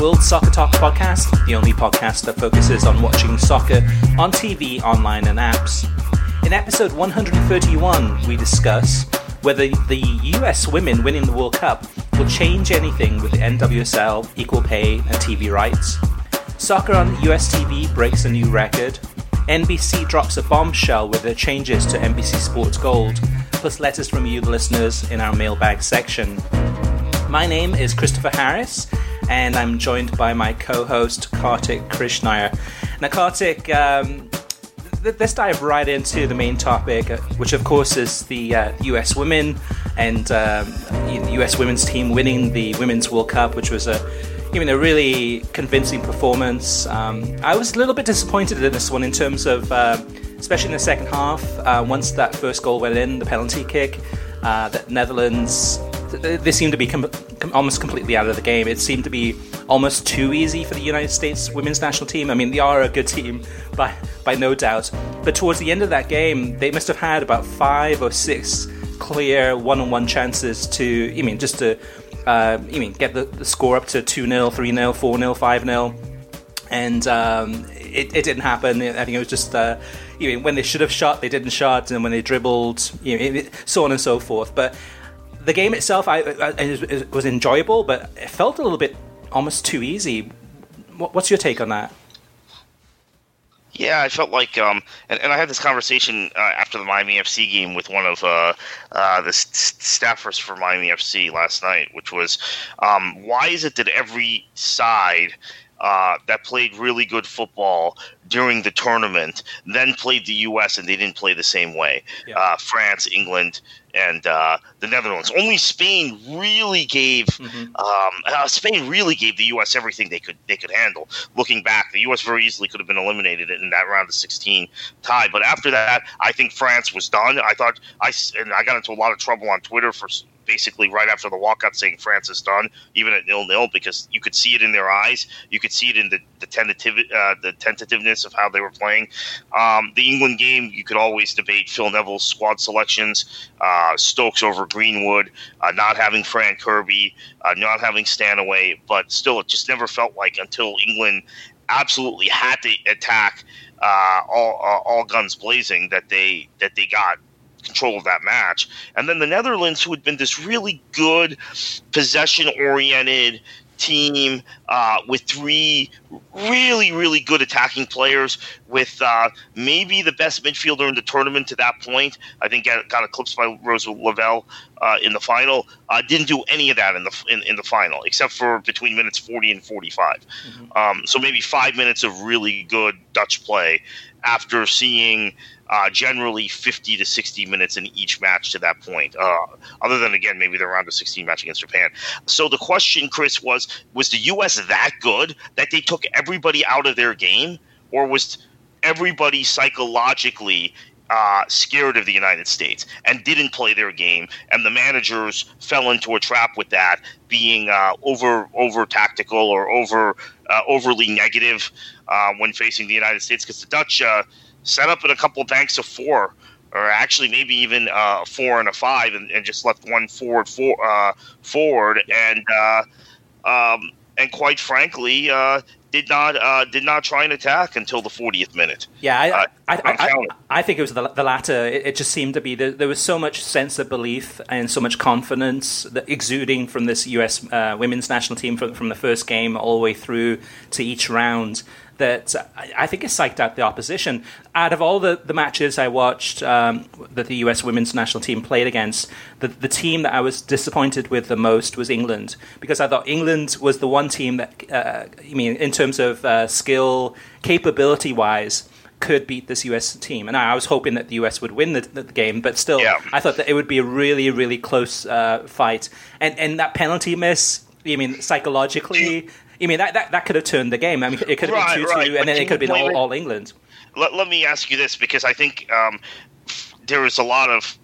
World Soccer Talk podcast, the only podcast that focuses on watching soccer on TV, online, and apps. In episode 131, we discuss whether the US women winning the World Cup will change anything with the NWSL, equal pay, and TV rights. Soccer on US TV breaks a new record. NBC drops a bombshell with their changes to NBC Sports Gold, plus letters from you, the listeners, in our mailbag section. My name is Christopher Harris, and I'm joined by my co-host, Kartik Krishnair. Now, Kartik, let's dive right into the main topic, which, of course, is the U.S. women and the U.S. women's team winning the Women's World Cup, which was a really convincing performance. I was a little bit disappointed in this one in terms of, especially in the second half, once that first goal went in, the penalty kick, that Netherlands, they seemed to be almost completely out of the game. It seemed to be almost too easy for the United States women's national team. I mean, they are a good team by no doubt, but towards the end of that game, they must have had about 5 or 6 clear one-on-one chances to, get the score up to 2-0, 3-0, 4-0, 5-0, and it didn't happen. I think it was just when they should have shot, they didn't shot, and when they dribbled, so on and so forth. But the game itself, it was enjoyable, but it felt a little bit almost too easy. What's your take on that? Yeah, I felt like, and I had this conversation after the Miami FC game with one of the staffers for Miami FC last night, which was, why is it that every side that played really good football during the tournament then played the U.S. and they didn't play the same way? Yeah. France, England, and the Netherlands. Only Spain really gave the U.S. everything they could handle. Looking back, the U.S. very easily could have been eliminated in that round of 16 tie. But after that, I think France was done. I got into a lot of trouble on Twitter for basically right after the walkout saying France is done, even at 0-0, because you could see it in their eyes. You could see it in the tentativeness of how they were playing. The England game, you could always debate Phil Neville's squad selections, Stokes over Greenwood, not having Fran Kirby, not having Stanaway, but still it just never felt like until England absolutely had to attack all guns blazing that they got control of that match. And then the Netherlands, who had been this really good possession-oriented team with 3 really, really good attacking players, with maybe the best midfielder in the tournament to that point. I think got eclipsed by Rose Lavelle in the final. Didn't do any of that in the final, except for between minutes 40 and 45. Mm-hmm. So maybe 5 minutes of really good Dutch play after seeing generally 50 to 60 minutes in each match to that point, other than, again, maybe the round of 16 match against Japan. So the question, Chris, was the U.S. that good that they took everybody out of their game, or was everybody psychologically scared of the United States and didn't play their game, and the managers fell into a trap with that, being over tactical or overly negative when facing the United States? Because the Dutch set up in a couple of banks of 4, or actually maybe even 4 and a 5, and just left one forward, and quite frankly, did not try and attack until the 40th minute. Yeah, I think it was the latter. It just seemed to be there was so much sense of belief and so much confidence that exuding from this U.S. Women's national team from the first game all the way through to each round, that I think it psyched out the opposition. Out of all the matches I watched that the U.S. women's national team played against, the team that I was disappointed with the most was England, because I thought England was the one team that, in terms of skill, capability-wise, could beat this U.S. team. And I was hoping that the U.S. would win the game, but still, yeah. I thought that it would be a really, really close fight. And that penalty miss, psychologically... that could have turned the game. It could have been 2-2, and then it could have been all England. Let me ask you this, because I think there was a lot of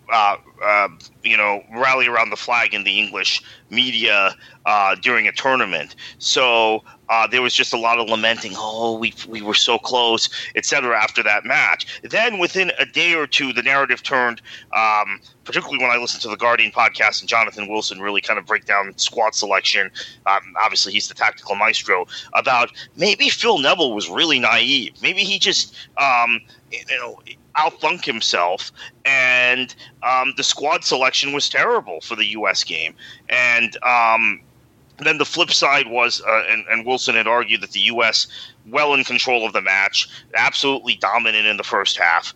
rally around the flag in the English media during a tournament. So there was just a lot of lamenting. Oh, we were so close, etc. After that match, then within a day or two, the narrative turned. Particularly when I listened to the Guardian podcast and Jonathan Wilson really kind of break down squad selection. Obviously, he's the tactical maestro. About maybe Phil Neville was really naive. Maybe he just outthunk himself, and the squad selection was terrible for the U.S. game. And then the flip side was, and Wilson had argued that the U.S. well in control of the match, absolutely dominant in the first half,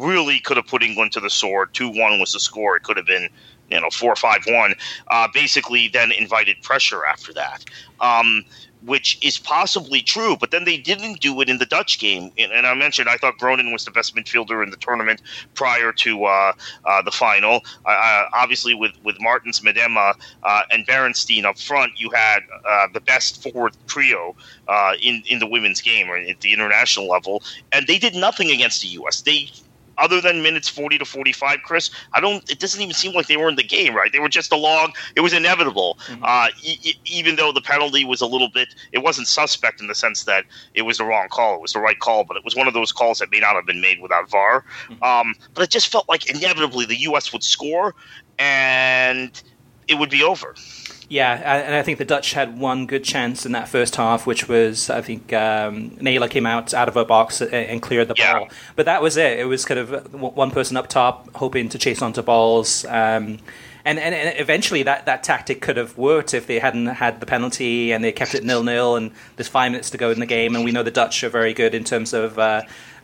really could have put England to the sword. 2-1 was the score. It could have been 4-5-1. Basically then invited pressure after that. Which is possibly true, but then they didn't do it in the Dutch game. And I mentioned I thought Groningen was the best midfielder in the tournament prior to the final. Obviously, with Martens, Medema, and Berenstein up front, you had the best forward trio in the women's game or at the international level, and they did nothing against the U.S. They, other than minutes 40 to 45, Chris, it doesn't even seem like they were in the game, right? They were just a log. It was inevitable. Mm-hmm. Even though the penalty was a little bit, it wasn't suspect in the sense that it was the wrong call. It was the right call, but it was one of those calls that may not have been made without VAR. Mm-hmm. But it just felt like inevitably the U.S. would score and it would be over. Yeah, and I think the Dutch had one good chance in that first half, which was, I think, Naylor came out of her box and cleared the ball. But that was it. It was kind of one person up top hoping to chase onto balls. And eventually that tactic could have worked if they hadn't had the penalty and they kept it 0-0 and there's 5 minutes to go in the game. And we know the Dutch are very good in terms of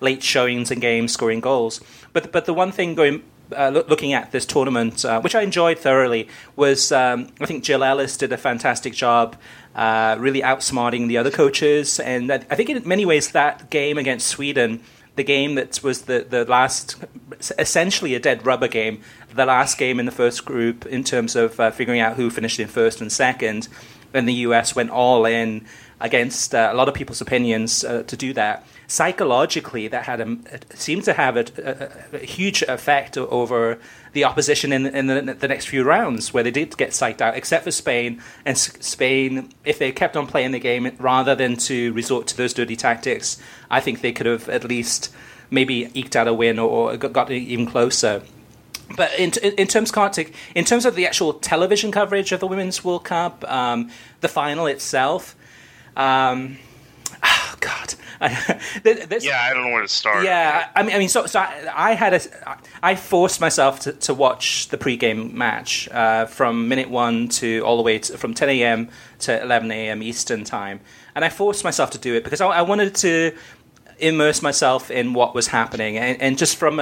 late showings in games, scoring goals. But the one thing going... looking at this tournament, which I enjoyed thoroughly, was I think Jill Ellis did a fantastic job really outsmarting the other coaches. And I think in many ways that game against Sweden, the game that was the last, essentially a dead rubber game, the last game in the first group in terms of figuring out who finished in first and second, and the US went all in against a lot of people's opinions to do that. Psychologically, that had seemed to have a huge effect over the opposition in the next few rounds, where they did get psyched out, except for Spain. And Spain, if they kept on playing the game rather than to resort to those dirty tactics, I think they could have at least maybe eked out a win or got even closer. But in terms, Kartik, in terms of the actual television coverage of the Women's World Cup, the final itself, I don't know where to start. Yeah, I mean, I forced myself to watch the pregame match from minute one to all the way from 10 a.m. to 11 a.m. Eastern time, and I forced myself to do it because I wanted to immerse myself in what was happening, and just from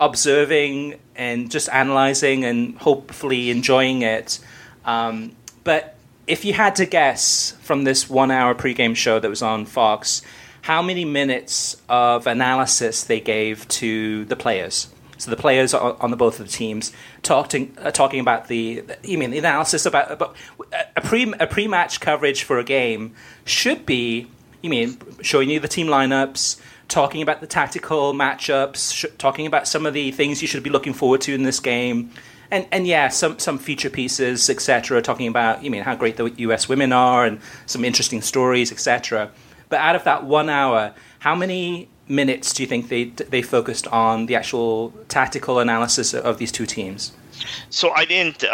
observing and just analyzing and hopefully enjoying it, but. If you had to guess from this 1 hour pregame show that was on Fox, how many minutes of analysis they gave to the players? So the players on the both of the teams talking about the analysis about a pre-match coverage for a game should be, showing you the team lineups, talking about the tactical matchups, talking about some of the things you should be looking forward to in this game. And yeah, some feature pieces, etc., talking about how great the U.S. women are and some interesting stories, etc. But out of that 1 hour, how many minutes do you think they focused on the actual tactical analysis of these two teams? So I didn't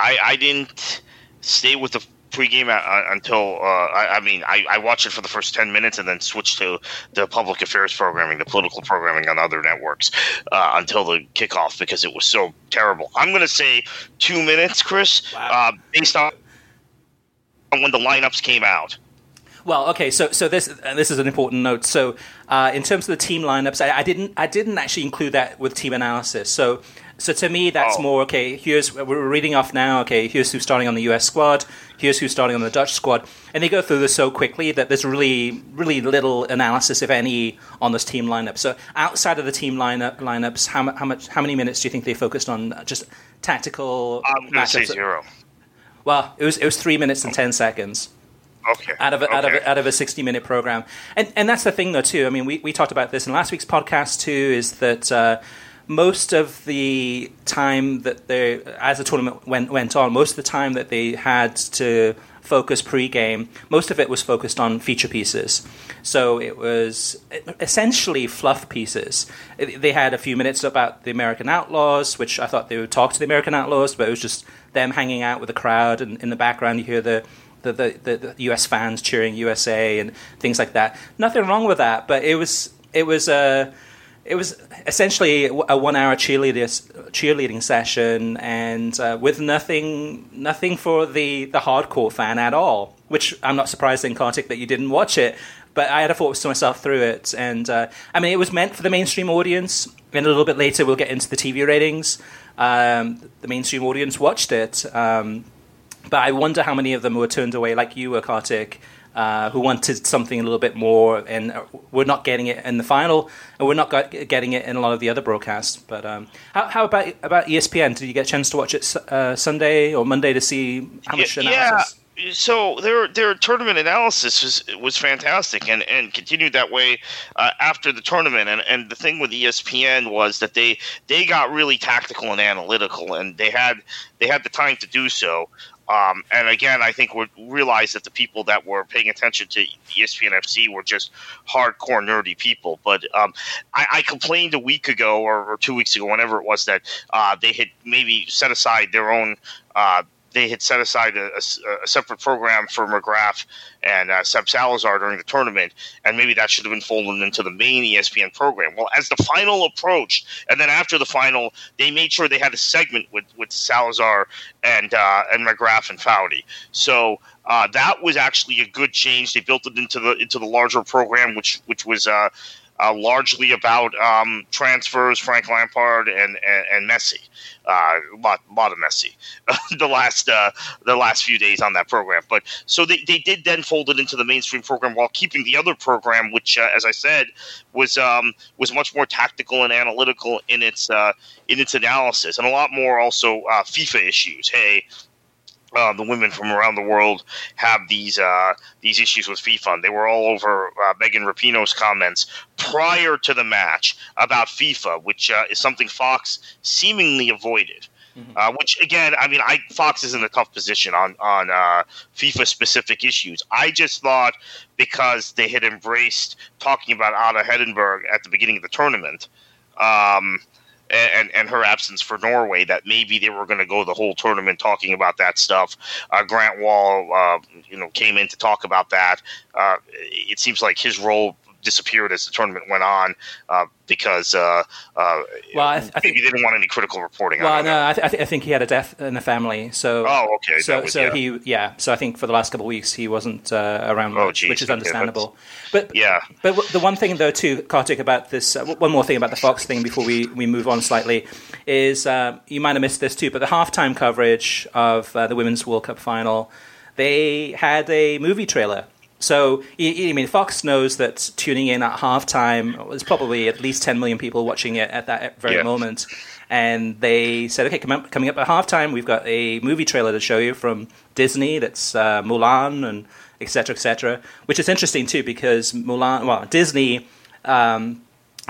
I didn't stay with the pregame until I watched it for the first 10 minutes and then switched to the public affairs programming, the political programming on other networks until the kickoff because it was so terrible. I'm going to say 2 minutes, Chris, wow. Based on when the lineups came out. Well, okay, so this is an important note. So in terms of the team lineups, I didn't actually include that with team analysis. So to me, that's more, okay, we're reading off now, okay, here's who's starting on the U.S. squad, here's who's starting on the Dutch squad. And they go through this so quickly that there's really, really little analysis, if any, on this team lineup. So outside of the team lineups, how many minutes do you think they focused on just tactical matchups? I'm going to say zero. Well, it was 3 minutes and 10 seconds. out of a 60-minute program. And that's the thing, though, too. I mean, we talked about this in last week's podcast, too, is that most of the time that they, as the tournament went on, most of the time that they had to focus pre-game, most of it was focused on feature pieces. So it was essentially fluff pieces. They had a few minutes about the American Outlaws, which I thought they would talk to the American Outlaws, but it was just them hanging out with the crowd, and in the background you hear the US fans cheering USA and things like that. Nothing wrong with that, but it was essentially a one-hour cheerleading session, and with nothing for the hardcore fan at all. Which I'm not surprised in, Kartik, that you didn't watch it. But I had a thought to myself through it, and I mean, it was meant for the mainstream audience. And a little bit later, we'll get into the TV ratings. The mainstream audience watched it, but I wonder how many of them were turned away, like you were, Kartik. Who wanted something a little bit more, and we're not getting it in the final, and we're not getting it in a lot of the other broadcasts. But how about ESPN? Did you get a chance to watch it Sunday or Monday to see how much analysis? Yeah, so their tournament analysis was fantastic and continued that way after the tournament. And the thing with ESPN was that they got really tactical and analytical, and they had the time to do so. And again, I think we realized that the people that were paying attention to ESPN FC were just hardcore nerdy people. But I complained a week ago or 2 weeks ago, whenever it was, that they had maybe set aside their own they had set aside a separate program for McGrath and Seb Salazar during the tournament, and maybe that should have been folded into the main ESPN program. Well, as the final approached, and then after the final, they made sure they had a segment with Salazar and McGrath and Foudy. So that was actually a good change. They built it into the larger program, which was largely about transfers, Frank Lampard and Messi, a lot of Messi, the last few days on that program. But so they did then fold it into the mainstream program while keeping the other program, which, as I said, was much more tactical and analytical in its analysis, and a lot more also FIFA issues. Hey. The women from around the world have these issues with FIFA. They were all over Megan Rapinoe's comments prior to the match about FIFA, which is something Fox seemingly avoided. Mm-hmm. Which, again, I mean, Fox is in a tough position on FIFA-specific issues. I just thought because they had embraced talking about Ada Hedenberg at the beginning of the tournament and her absence for Norway, that maybe they were going to go the whole tournament talking about that stuff. Grant Wall, came in to talk about that. It seems like his role disappeared as the tournament went on because I think they didn't want any critical reporting. Well, no, I think he had a death in the family. So okay. So I think for the last couple of weeks he wasn't around, which is understandable. Okay, but the one thing though too, Kartik, about this, one more thing about the Fox thing before we move on slightly is you might have missed this too, but the halftime coverage of the Women's World Cup final, they had a movie trailer. So, I mean, Fox knows that tuning in at halftime was probably at least 10 million people watching it at that very moment. And they said, okay, coming up at halftime, we've got a movie trailer to show you from Disney that's Mulan and et cetera, which is interesting, too, because Disney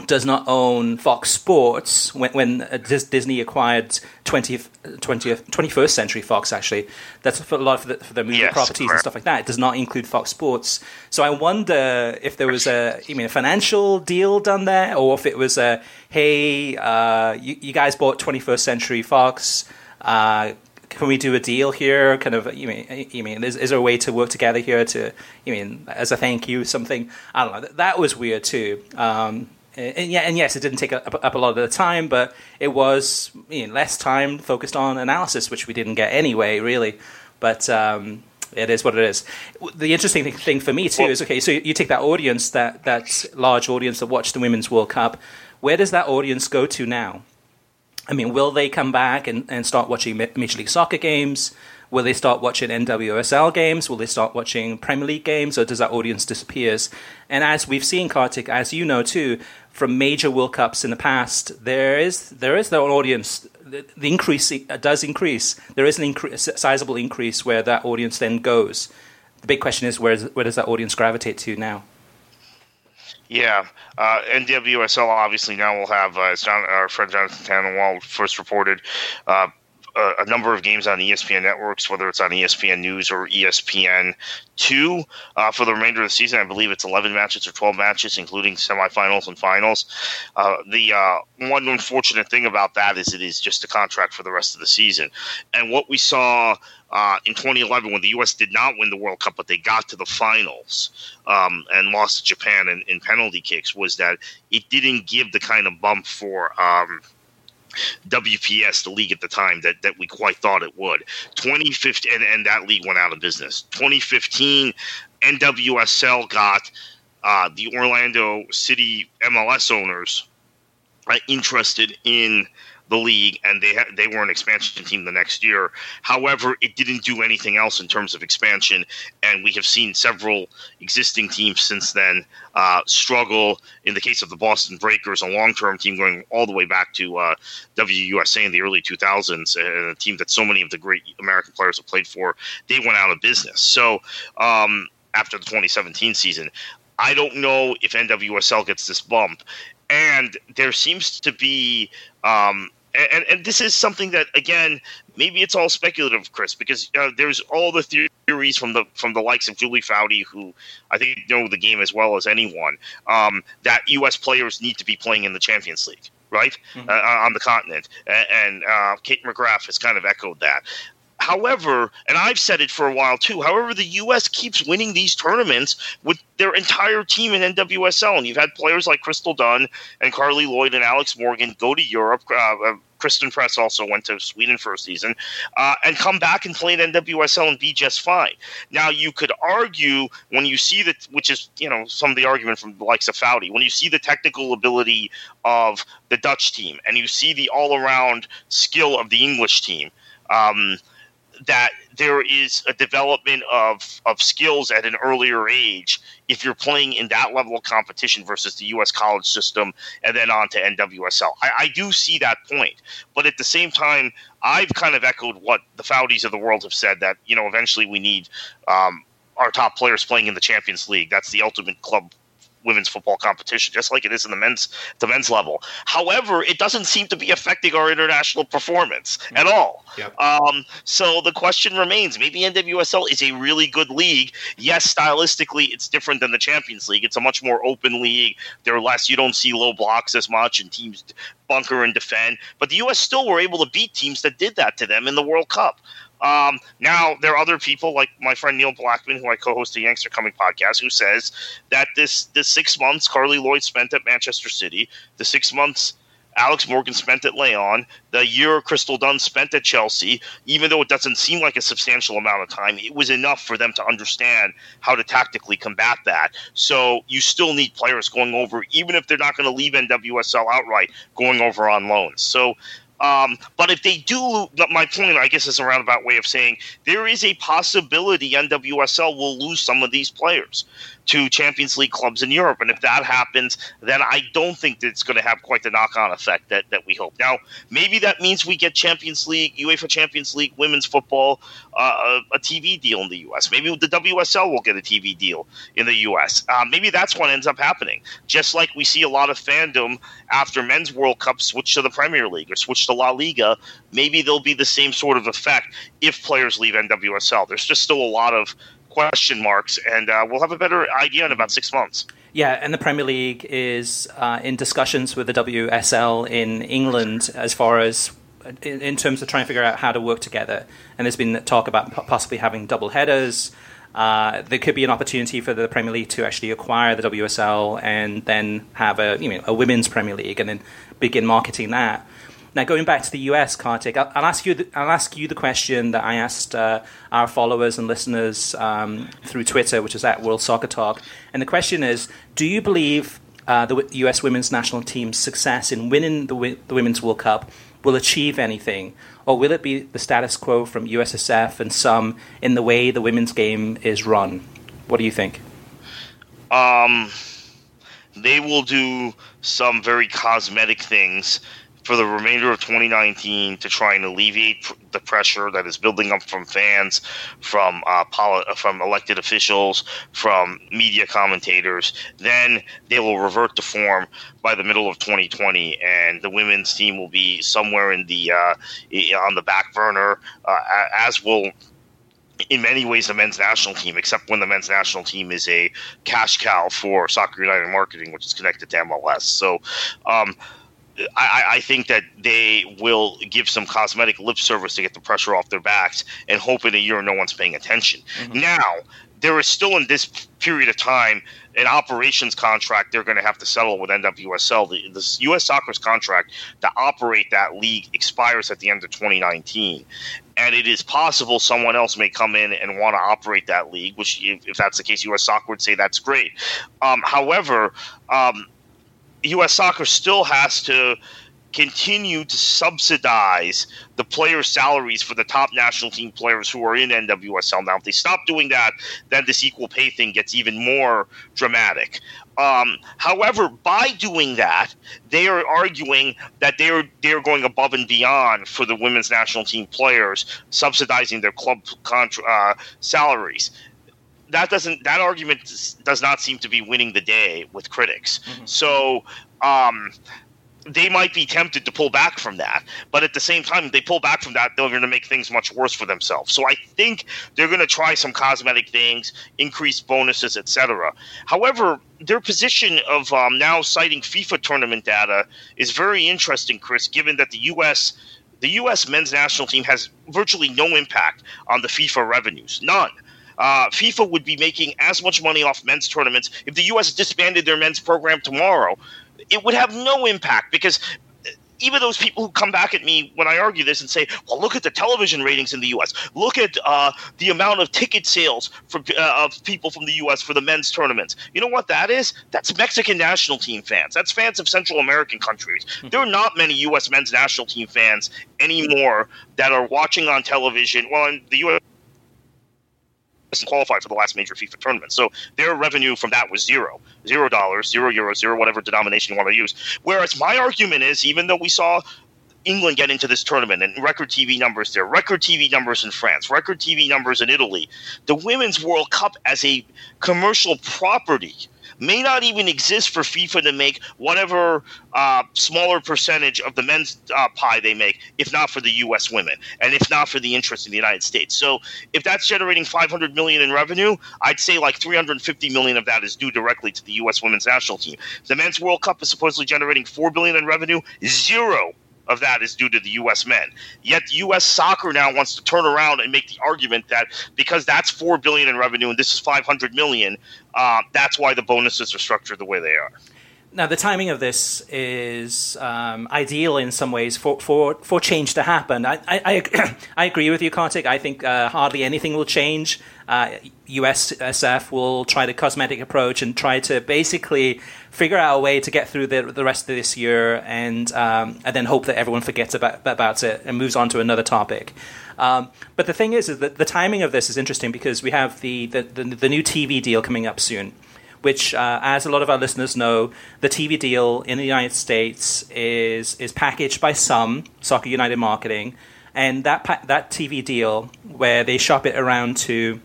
does not own Fox Sports. When Disney acquired 21st Century Fox, actually, that's for a lot of the movie properties and stuff like that. It does not include Fox Sports. So I wonder if there was a financial deal done there, or if it was a hey, you guys bought 21st Century Fox. Can we do a deal here? Kind of, is there a way to work together here to, as a thank you, something? I don't know. That was weird too. And yes, it didn't take up a lot of the time, but it was less time focused on analysis, which we didn't get anyway, really. But it is what it is. The interesting thing for me, too, is, okay, so you take that audience, that large audience that watched the Women's World Cup, where does that audience go to now? I mean, will they come back and start watching Major League Soccer games? Will they start watching NWSL games? Will they start watching Premier League games? Or does that audience disappear? And as we've seen, Kartik, as you know too, from major World Cups in the past, there is that audience. The increase does increase. There is a sizable increase where that audience then goes. the big question is, where does that audience gravitate to now? Yeah, NWSL obviously now will have, as our friend Jonathan Tannenwald first reported, a number of games on ESPN networks, whether it's on ESPN News or ESPN2. For the remainder of the season, I believe it's 11 matches or 12 matches, including semifinals and finals. The one unfortunate thing about that is it is just a contract for the rest of the season. And what we saw in 2011, when the U.S. did not win the World Cup, but they got to the finals and lost to Japan in penalty kicks, was that it didn't give the kind of bump for WPS, the league at the time, that we quite thought it would. 2015, and that league went out of business. 2015, NWSL got the Orlando City MLS owners interested in the league, and they were an expansion team the next year. However, it didn't do anything else in terms of expansion, and we have seen several existing teams since then struggle. In the case of the Boston Breakers, a long-term team going all the way back to WUSA in the early 2000s, and a team that so many of the great American players have played for, they went out of business. So after the 2017 season, I don't know if NWSL gets this bump. And there seems to be and this is something that, again, maybe it's all speculative, Chris, because there's all the theories from the likes of Julie Foudy, who I think know the game as well as anyone, that U.S. players need to be playing in the Champions League, right, on the continent. And Kate McGrath has kind of echoed that. However, and I've said it for a while too, however, the U.S. keeps winning these tournaments with their entire team in NWSL. And you've had players like Crystal Dunn and Carly Lloyd and Alex Morgan go to Europe. Kristen Press also went to Sweden for a season and come back and play in NWSL and be just fine. Now, you could argue when you see that, which is, some of the argument from the likes of Foudy, when you see the technical ability of the Dutch team and you see the all-around skill of the English team, that there is a development of skills at an earlier age if you're playing in that level of competition versus the U.S. college system and then on to NWSL. I do see that point. But at the same time, I've kind of echoed what the Foudys of the world have said, that eventually we need our top players playing in the Champions League. That's the ultimate club women's football competition, just like it is in the men's level. However, it doesn't seem to be affecting our international performance at all. Yep. So the question remains, maybe NWSL is a really good league. Yes, stylistically, it's different than the Champions League. It's a much more open league. You don't see low blocks as much, and teams bunker and defend. But the U.S. still were able to beat teams that did that to them in the World Cup. Now, there are other people like my friend Neil Blackman, who I co-host the Yanks Are Coming podcast, who says that the 6 months Carly Lloyd spent at Manchester City, the 6 months Alex Morgan spent at Leon, the year Crystal Dunn spent at Chelsea, even though it doesn't seem like a substantial amount of time, it was enough for them to understand how to tactically combat that. So you still need players going over, even if they're not going to leave NWSL outright, going over on loans. So but if they do, my point, I guess, is a roundabout way of saying there is a possibility NWSL will lose some of these players to Champions League clubs in Europe. And if that happens, then I don't think that it's going to have quite the knock-on effect that we hope. Now, maybe that means we get UEFA Champions League women's football, a TV deal in the U.S. Maybe the WSL will get a TV deal in the U.S. Maybe that's what ends up happening. Just like we see a lot of fandom after men's World Cup switch to the Premier League or switch to La Liga, maybe there'll be the same sort of effect if players leave NWSL. There's just still a lot of question marks, and we'll have a better idea in about 6 months. Yeah, and the Premier League is in discussions with the WSL in England as far as in terms of trying to figure out how to work together. And there's been talk about possibly having double headers. There could be an opportunity for the Premier League to actually acquire the WSL and then have a women's Premier League and then begin marketing that. Now, going back to the US, Kartik, I'll ask you the question that I asked our followers and listeners through Twitter, which is at World Soccer Talk. And the question is, do you believe the US women's national team's success in winning the Women's World Cup will achieve anything? Or will it be the status quo from USSF and some in the way the women's game is run? What do you think? They will do some very cosmetic things for the remainder of 2019 to try and alleviate the pressure that is building up from fans, from elected officials, from media commentators. Then they will revert to form by the middle of 2020, and the women's team will be somewhere in the on the back burner, as will, in many ways, the men's national team, except when the men's national team is a cash cow for Soccer United Marketing, which is connected to MLS. So I think that they will give some cosmetic lip service to get the pressure off their backs and hope in a year no one's paying attention. Mm-hmm. Now, there is still in this period of time an operations contract they're going to have to settle with NWSL. The U.S. Soccer's contract to operate that league expires at the end of 2019. And it is possible someone else may come in and want to operate that league, which, if that's the case, U.S. Soccer would say that's great. However, U.S. Soccer still has to continue to subsidize the players' salaries for the top national team players who are in NWSL. Now, if they stop doing that, then this equal pay thing gets even more dramatic. However, by doing that, they are arguing that they are going above and beyond for the women's national team players, subsidizing their club salaries. That argument does not seem to be winning the day with critics. Mm-hmm. So they might be tempted to pull back from that, but at the same time, if they pull back from that, they're going to make things much worse for themselves. So I think they're going to try some cosmetic things, increase bonuses, etc. However, their position of now citing FIFA tournament data is very interesting, Chris, given that the U.S. men's national team has virtually no impact on the FIFA revenues, none. FIFA would be making as much money off men's tournaments. If the U.S. disbanded their men's program tomorrow, it would have no impact, because even those people who come back at me when I argue this and say, well, look at the television ratings in the U.S. Look at the amount of ticket sales of people from the U.S. for the men's tournaments. You know what that is? That's Mexican national team fans. That's fans of Central American countries. There are not many U.S. men's national team fans anymore that are watching on television. Well, in the U.S. qualified for the last major FIFA tournament. So their revenue from that was $0, €0, zero, whatever denomination you want to use. Whereas my argument is, even though we saw England get into this tournament and record TV numbers there, record TV numbers in France, record TV numbers in Italy, the Women's World Cup as a commercial property may not even exist for FIFA to make whatever smaller percentage of the men's pie they make, if not for the U.S. women and if not for the interest in the United States. So if that's generating $500 million in revenue, I'd say like $350 million of that is due directly to the U.S. women's national team. The men's World Cup is supposedly generating $4 billion in revenue. Zero of that is due to the U.S. men. Yet U.S. soccer now wants to turn around and make the argument that because that's $4 billion in revenue and this is $500 million, that's why the bonuses are structured the way they are. Now, the timing of this is ideal in some ways for change to happen. I agree with you, Kartik. I think hardly anything will change. USSF will try the cosmetic approach and try to basically figure out a way to get through the rest of this year and then hope that everyone forgets about it and moves on to another topic. But the thing is that the timing of this is interesting because we have the new TV deal coming up soon, which, as a lot of our listeners know, the TV deal in the United States is packaged by some, Soccer United Marketing, and that TV deal where they shop it around to,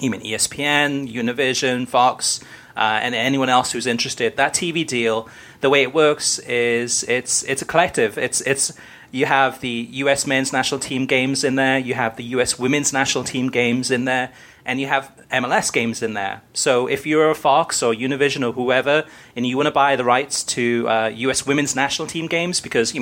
you mean ESPN, Univision, Fox, and anyone else who's interested. That TV deal, the way it works is it's a collective. It's you have the U.S. men's national team games in there, you have the U.S. women's national team games in there, and you have MLS games in there. So if you're a Fox or Univision or whoever, and you want to buy the rights to U.S. women's national team games, because,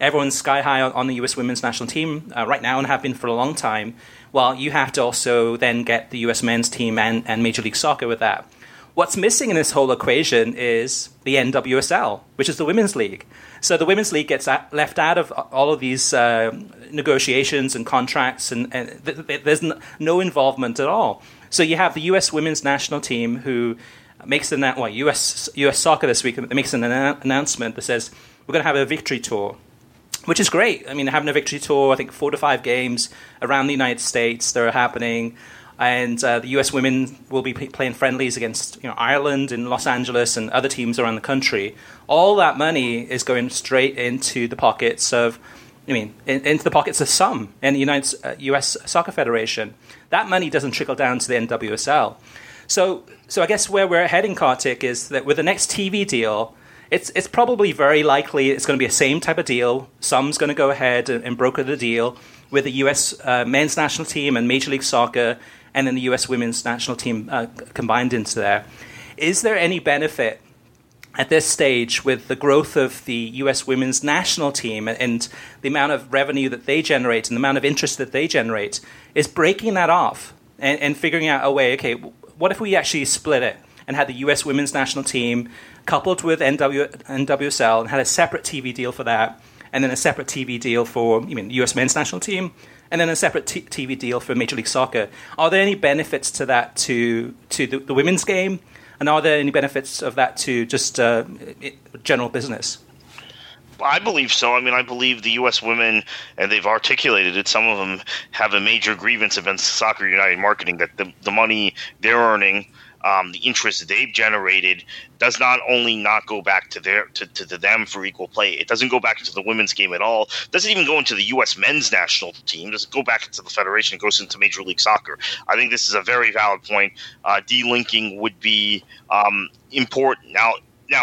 everyone's sky high on the U.S. women's national team right now and have been for a long time, well, you have to also then get the U.S. men's team and Major League Soccer with that. What's missing in this whole equation is the NWSL, which is the Women's League. So the Women's League gets left out of all of these negotiations and contracts, and there's no involvement at all. So you have the U.S. women's national team who makes U.S. Soccer this week makes an announcement that says, we're going to have a victory tour, which is great. Having a victory tour, I think 4 to 5 games around the United States that are happening. And the U.S. women will be playing friendlies against Ireland and Los Angeles and other teams around the country. All that money is going straight into the pockets of, into the pockets of some in the U.S. Soccer Federation. That money doesn't trickle down to the NWSL. So I guess where we're heading, Kartik, is that with the next TV deal, it's probably very likely it's going to be the same type of deal. Some's going to go ahead and broker the deal with the U.S. Men's national team and Major League Soccer, and then the U.S. Women's national team combined into there. Is there any benefit at this stage with the growth of the U.S. Women's national team and the amount of revenue that they generate and the amount of interest that they generate? Is breaking that off and figuring out a way, okay, what if we actually split it and had the U.S. Women's national team coupled with NWSL and had a separate TV deal for that, and then a separate TV deal for U.S. Men's national team, and then a separate TV deal for Major League Soccer? Are there any benefits to that to the women's game? And are there any benefits of that to just general business? I believe so. I believe the U.S. women, and they've articulated it, some of them have a major grievance against Soccer United Marketing, that the money they're earning, the interest they've generated, does not only not go back to them for equal play. It doesn't go back to the women's game at all. It doesn't even go into the U.S. men's national team. It doesn't go back into the federation. It goes into Major League Soccer. I think this is a very valid point. De-linking would be important. Now,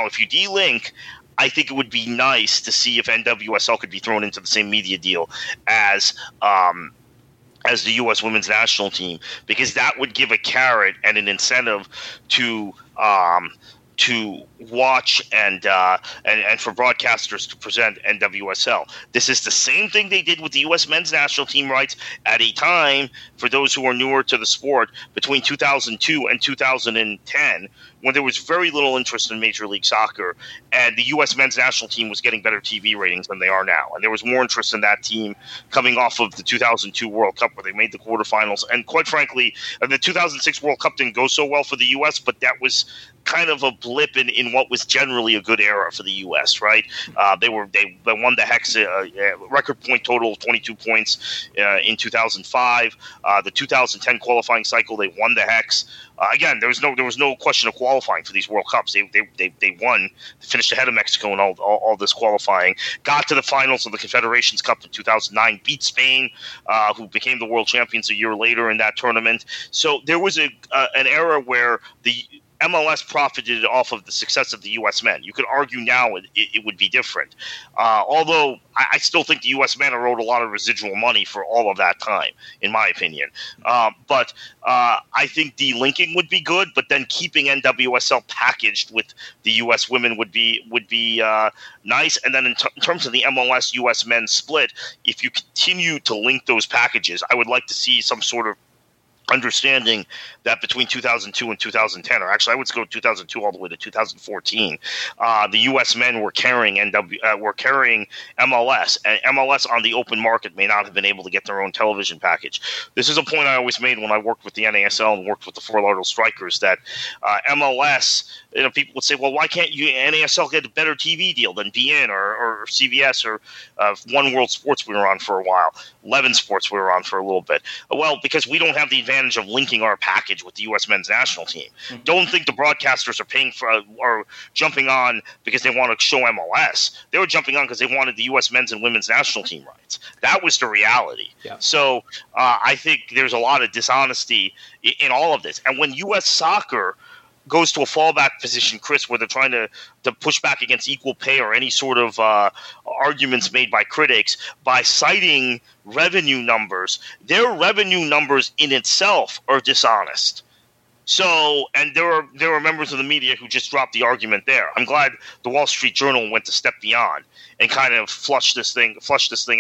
if you de-link, I think it would be nice to see if NWSL could be thrown into the same media deal as the U.S. women's national team, because that would give a carrot and an incentive to watch and for broadcasters to present NWSL. This is the same thing they did with the U.S. men's national team rights at a time, for those who are newer to the sport, between 2002 and 2010, when there was very little interest in Major League Soccer, and the U.S. men's national team was getting better TV ratings than they are now. And there was more interest in that team coming off of the 2002 World Cup, where they made the quarterfinals. And quite frankly, the 2006 World Cup didn't go so well for the U.S., but that was kind of a blip in what was generally a good era for the U.S., right? They won the Hex record point total of 22 points in 2005. The 2010 qualifying cycle, they won the Hex. Again, there was no question of qualifying for these World Cups. They won, finished ahead of Mexico in all this qualifying, got to the finals of the Confederations Cup in 2009, beat Spain, who became the world champions a year later in that tournament. So there was an era where the MLS profited off of the success of the U.S. men. You could argue now it would be different, although I still think the U.S. men are owed a lot of residual money for all of that time, in my opinion. But I think de-linking would be good, but then keeping NWSL packaged with the U.S. women would be nice. And then in terms of the MLS U.S. men split, if you continue to link those packages, I would like to see some sort of understanding that between 2002 and 2010, or actually I would go 2002 all the way to 2014, the U.S. men were carrying MLS, and MLS on the open market may not have been able to get their own television package. This is a point I always made when I worked with the NASL and worked with the Fort Lauderdale Strikers, that MLS, people would say, well, why can't you NASL get a better TV deal than BN or CBS or One World Sports we were on for a while, 11 Sports we were on for a little bit? Well, because we don't have the advantage of linking our package with the U.S. men's national team. Mm-hmm. Don't think the broadcasters are paying for or jumping on because they want to show MLS. They were jumping on because they wanted the U.S. men's and women's national team rights. That was the reality. Yeah. So I think there's a lot of dishonesty in all of this. And when U.S. soccer goes to a fallback position, Chris, where they're trying to push back against equal pay or any sort of arguments made by critics by citing revenue numbers, their revenue numbers in itself are dishonest. So, and there are members of the media who just dropped the argument there. I'm glad the Wall Street Journal went a step beyond and kind of flushed this thing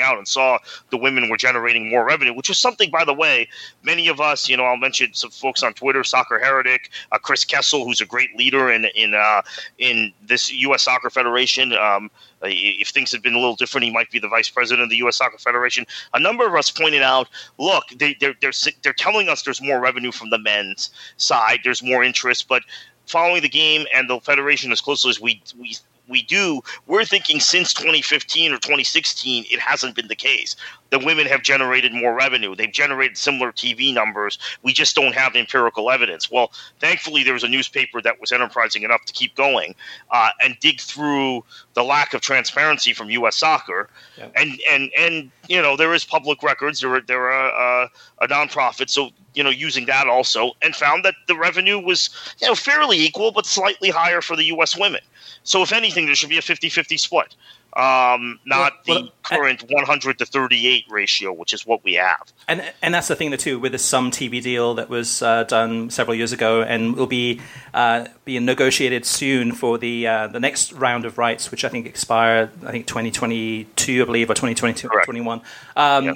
out and saw the women were generating more revenue, which was something, by the way, many of us, I'll mention some folks on Twitter, Soccer Heretic, Chris Kessel, who's a great leader in this U.S. Soccer Federation. If things had been a little different, he might be the vice president of the U.S. Soccer Federation. A number of us pointed out, look, they're telling us there's more revenue from the men's side, there's more interest, but following the game and the federation as closely as we do, we're thinking since 2015 or 2016, it hasn't been the case. the women have generated more revenue. They've generated similar TV numbers. We just don't have empirical evidence. Well, thankfully, there was a newspaper that was enterprising enough to keep going and dig through the lack of transparency from U.S. Soccer. Yeah. And you know, there is public records. There are a nonprofit. So, you know, using that also, and found that the revenue was, you know, fairly equal, but slightly higher for the U.S. women. So if anything, there should be a 50-50 split. Current 100-38 ratio, which is what we have. And that's the thing, too, with the Sum TV deal that was done several years ago and will be being negotiated soon for the next round of rights, which I think expire, 2022, I believe, or 2022 or 2021. Yep.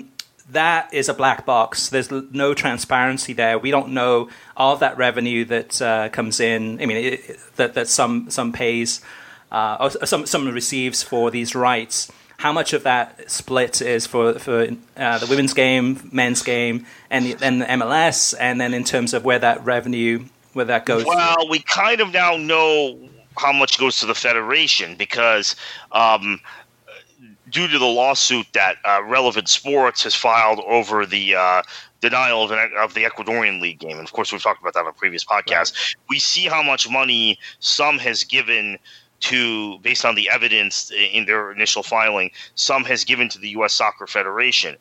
That is a black box. There's no transparency there. We don't know all of that revenue that comes in. I mean, that some pays or some receives for these rights. How much of that split is for the women's game, men's game, and then the MLS, and then in terms of where that goes? Well, we kind of now know how much goes to the federation because due to the lawsuit that Relevant Sports has filed over the denial of the Ecuadorian League game. And, of course, we've talked about that on a previous podcast. Right. We see how much money Sum has given to, based on the evidence in their initial filing, Sum has given to the U.S. Soccer Federation.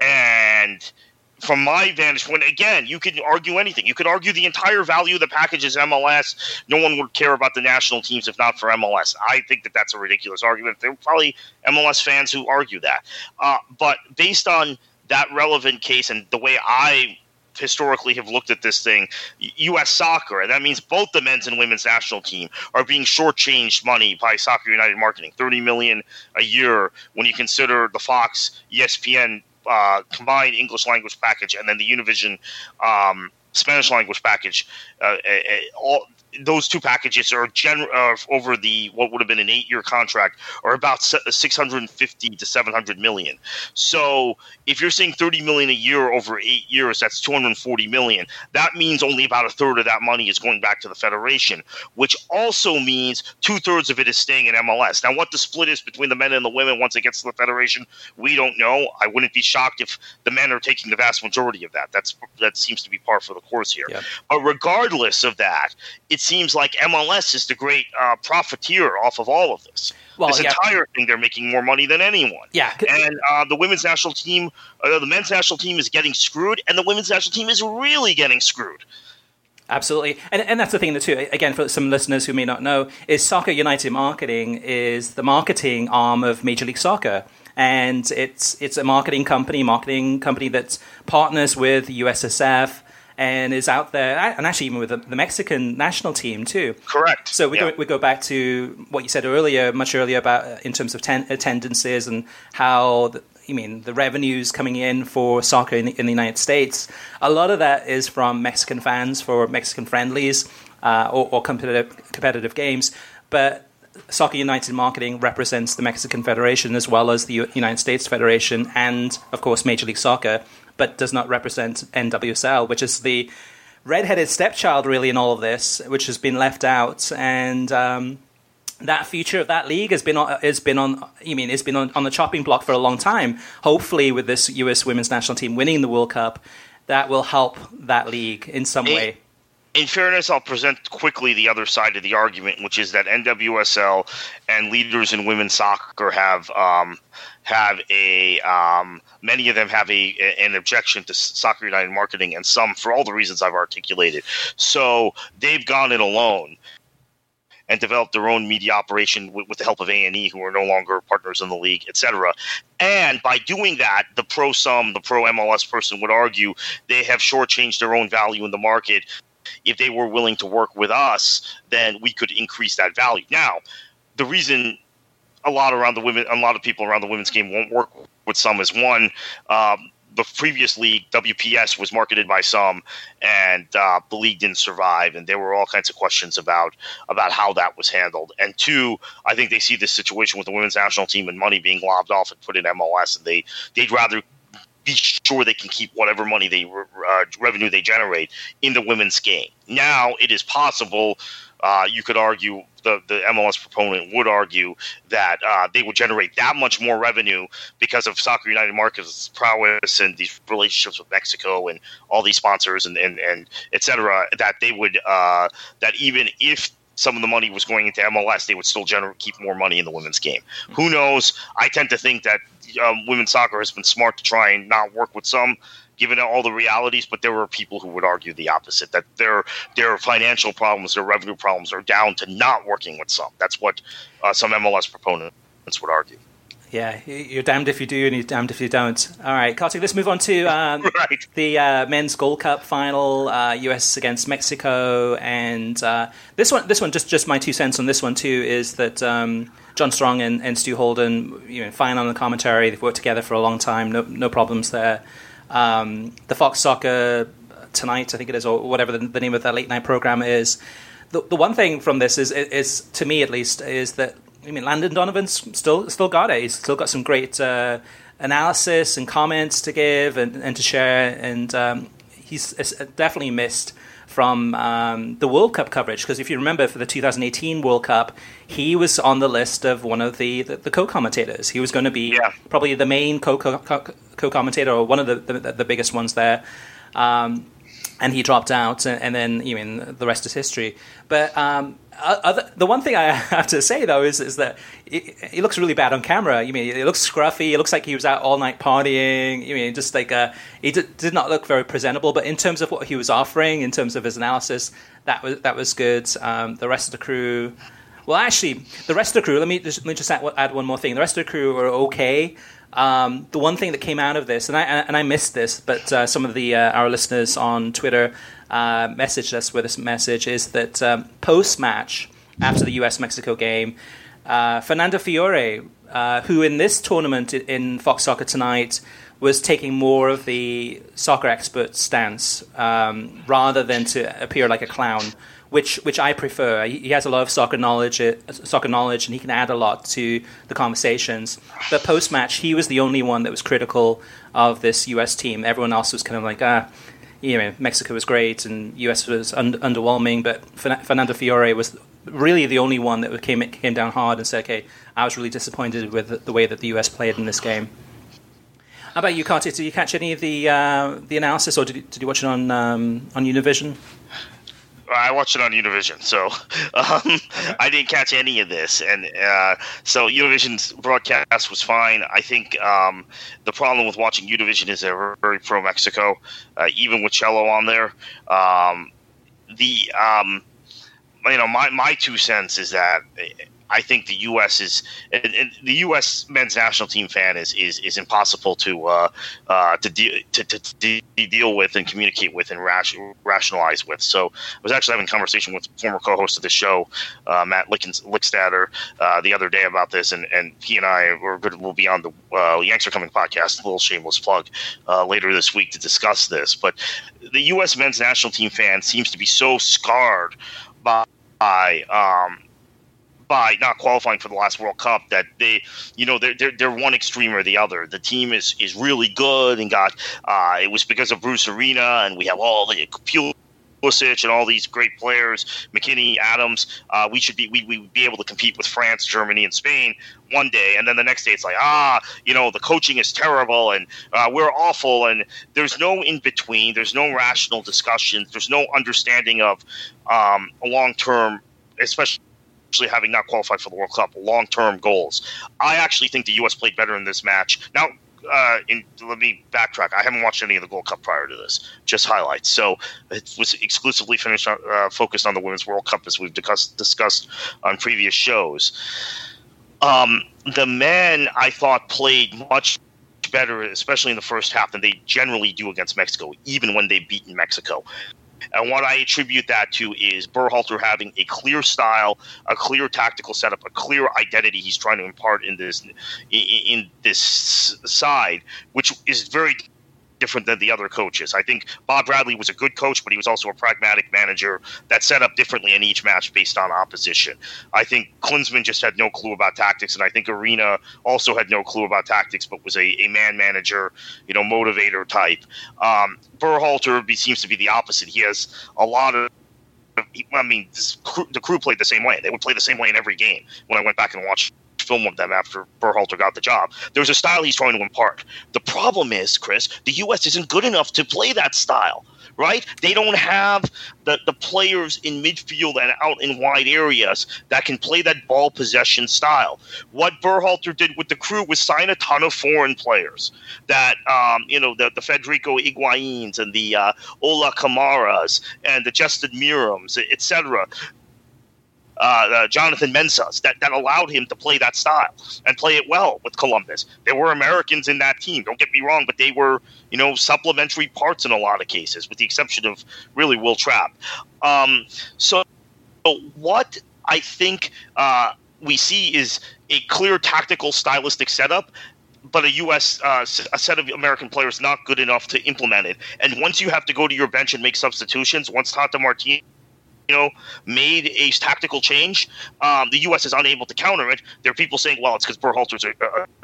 And from my vantage point, again, you can argue anything. You could argue the entire value of the package is MLS. No one would care about the national teams if not for MLS. I think that that's a ridiculous argument. There are probably MLS fans who argue that. But based on that relevant case and the way I historically have looked at this thing, U.S. Soccer, and that means both the men's and women's national team, are being shortchanged money by Soccer United Marketing, $30 million a year when you consider the Fox, ESPN, combined English language package, and then the Univision Spanish language package. All those two packages are over the what would have been an 8-year contract, are about $650 to $700 million. So if you're saying $30 million a year over 8 years, that's $240 million. That means only about a third of that money is going back to the federation, which also means 2/3 of it is staying in MLS. Now, what the split is between the men and the women once it gets to the federation, we don't know. I wouldn't be shocked if the men are taking the vast majority of that. That seems to be par for the course here. Yeah. But regardless of that, it's seems like MLS is the great profiteer off of all of this. Well, this entire thing, they're making more money than anyone. Yeah. And the women's national team, the men's national team is getting screwed, and the women's national team is really getting screwed. Absolutely. And that's the thing, too, again, for some listeners who may not know, is Soccer United Marketing is the marketing arm of Major League Soccer. And it's a marketing company that partners with USSF, and is out there, and actually even with the Mexican national team too. Correct. So we go back to what you said earlier, much earlier, about in terms of attendances and how the revenues coming in for soccer in the United States. A lot of that is from Mexican fans for Mexican friendlies or competitive games, but Soccer United Marketing represents the Mexican Federation as well as the United States Federation, and of course Major League Soccer, but does not represent NWSL, which is the redheaded stepchild, really, in all of this, which has been left out. And that future of that league has been on the chopping block for a long time. Hopefully, with this U.S. women's national team winning the World Cup, that will help that league in some way. In fairness, I'll present quickly the other side of the argument, which is that NWSL and leaders in women's soccer have many of them have an objection to Soccer United Marketing, and some for all the reasons I've articulated. So they've gone it alone and developed their own media operation with the help of A&E, who are no longer partners in the league, etc. And by doing that, the pro-Sum, the pro-MLS person would argue they have shortchanged their own value in the market. If they were willing to work with us, then we could increase that value. Now, the reason a lot of people around the women's game won't work with Sum is one, the previous league, WPS, was marketed by Sum, and the league didn't survive, and there were all kinds of questions about how that was handled. And two, I think they see this situation with the women's national team and money being lobbed off and put in MLS, and they'd rather be sure they can keep whatever money revenue they generate in the women's game. Now it is possible you could argue, the MLS proponent would argue that they would generate that much more revenue because of Soccer United Marketing's prowess and these relationships with Mexico and all these sponsors and et cetera, that they would that even if some of the money was going into MLS, they would still keep more money in the women's game. Who knows? I tend to think that women's soccer has been smart to try and not work with some, given all the realities, but there were people who would argue the opposite, that their financial problems, their revenue problems are down to not working with some. That's what some MLS proponents would argue. Yeah, you're damned if you do and you're damned if you don't. All right, Kartik, let's move on to right. The men's Gold Cup final, US against Mexico. And this one, just my 2 cents on this one too, is that John Strong and Stu Holden, fine on the commentary. They've worked together for a long time. No problems there. The Fox Soccer Tonight, I think it is, or whatever the name of that late night program is. The one thing from this is to me at least, is that Landon Donovan's still got it. He's still got some great analysis and comments to give and to share, and he's definitely missed from the World Cup coverage, because if you remember, for the 2018 World Cup, he was on the list of one of the co-commentators. He was going to be probably the main co-commentator or one of the biggest ones there, and he dropped out, and then the rest is history. But the one thing I have to say though is that it looks really bad on camera. It looks scruffy. It looks like he was out all night partying. Just like he did not look very presentable. But in terms of what he was offering, in terms of his analysis, that was good. The rest of the crew, well, actually, the rest of the crew. Let me just add one more thing. The rest of the crew were okay. The one thing that came out of this, and I missed this, but some of the our listeners on Twitter messaged us with this message, is that post-match, after the US-Mexico game, Fernando Fiore, who in this tournament in Fox Soccer Tonight was taking more of the soccer expert stance rather than to appear like a clown, which I prefer. He has a lot of soccer knowledge, and he can add a lot to the conversations. But post-match, he was the only one that was critical of this U.S. team. Everyone else was kind of like, Mexico was great and U.S. was underwhelming. But Fernando Fiore was really the only one that came down hard and said, okay, I was really disappointed with the way that the U.S. played in this game. How about you, Kartik? Did you catch any of the analysis, or did you watch it on Univision? I watched it on Univision, so I didn't catch any of this. And so Univision's broadcast was fine. I think the problem with watching Univision is they're very pro-Mexico, even with Chelo on there. My 2 cents is that I think the U.S. and the U.S. men's national team fan is impossible to deal with and communicate with and rationalize with. So I was actually having a conversation with former co-host of the show, Matt Lickstatter, the other day about this, and he and I will be on the Yanks Are Coming podcast, a little shameless plug, later this week to discuss this. But the U.S. men's national team fan seems to be so scarred by not qualifying for the last World Cup, that they're one extreme or the other. The team is really good and got it was because of Bruce Arena, and we have all the Pulisic and all these great players, McKinney, Adams. We would be able to compete with France, Germany, and Spain one day, and then the next day it's like the coaching is terrible and we're awful, and there's no in between. There's no rational discussions. There's no understanding of a long term, especially having not qualified for the World Cup, long-term goals. I actually think the U.S. played better in this match. Now, let me backtrack. I haven't watched any of the Gold Cup prior to this, just highlights. So it was exclusively focused on the Women's World Cup, as we've discussed on previous shows. The men, I thought, played much better, especially in the first half, than they generally do against Mexico, even when they've beaten Mexico. And what I attribute that to is Berhalter having a clear style, a clear tactical setup, a clear identity he's trying to impart in this side, which is very different than the other coaches. I think Bob Bradley was a good coach, but he was also a pragmatic manager that set up differently in each match based on opposition. I think Klinsmann just had no clue about tactics, and I think Arena also had no clue about tactics, but was a man manager, motivator type. Berhalter seems to be the opposite. He has a lot of I mean, the crew played the same way. They would play the same way in every game. When I went back and watched film of them after Berhalter got the job, there's a style he's trying to impart. The problem is, Chris, the U.S. isn't good enough to play that style, right? They don't have the players in midfield and out in wide areas that can play that ball possession style. What Berhalter did with the crew was sign a ton of foreign players that, the Federico Higuaíns and the Ola Camaras and the Justin Mirams, et cetera. Jonathan Mensahs, that allowed him to play that style and play it well with Columbus. There were Americans in that team, don't get me wrong, but they were, supplementary parts in a lot of cases, with the exception of really Will Trapp. So what I think we see is a clear tactical stylistic setup, but a U.S. a set of American players not good enough to implement it. And once you have to go to your bench and make substitutions, once Tata Martino made a tactical change, the U.S. is unable to counter it. There are people saying, well, it's because Berhalter's a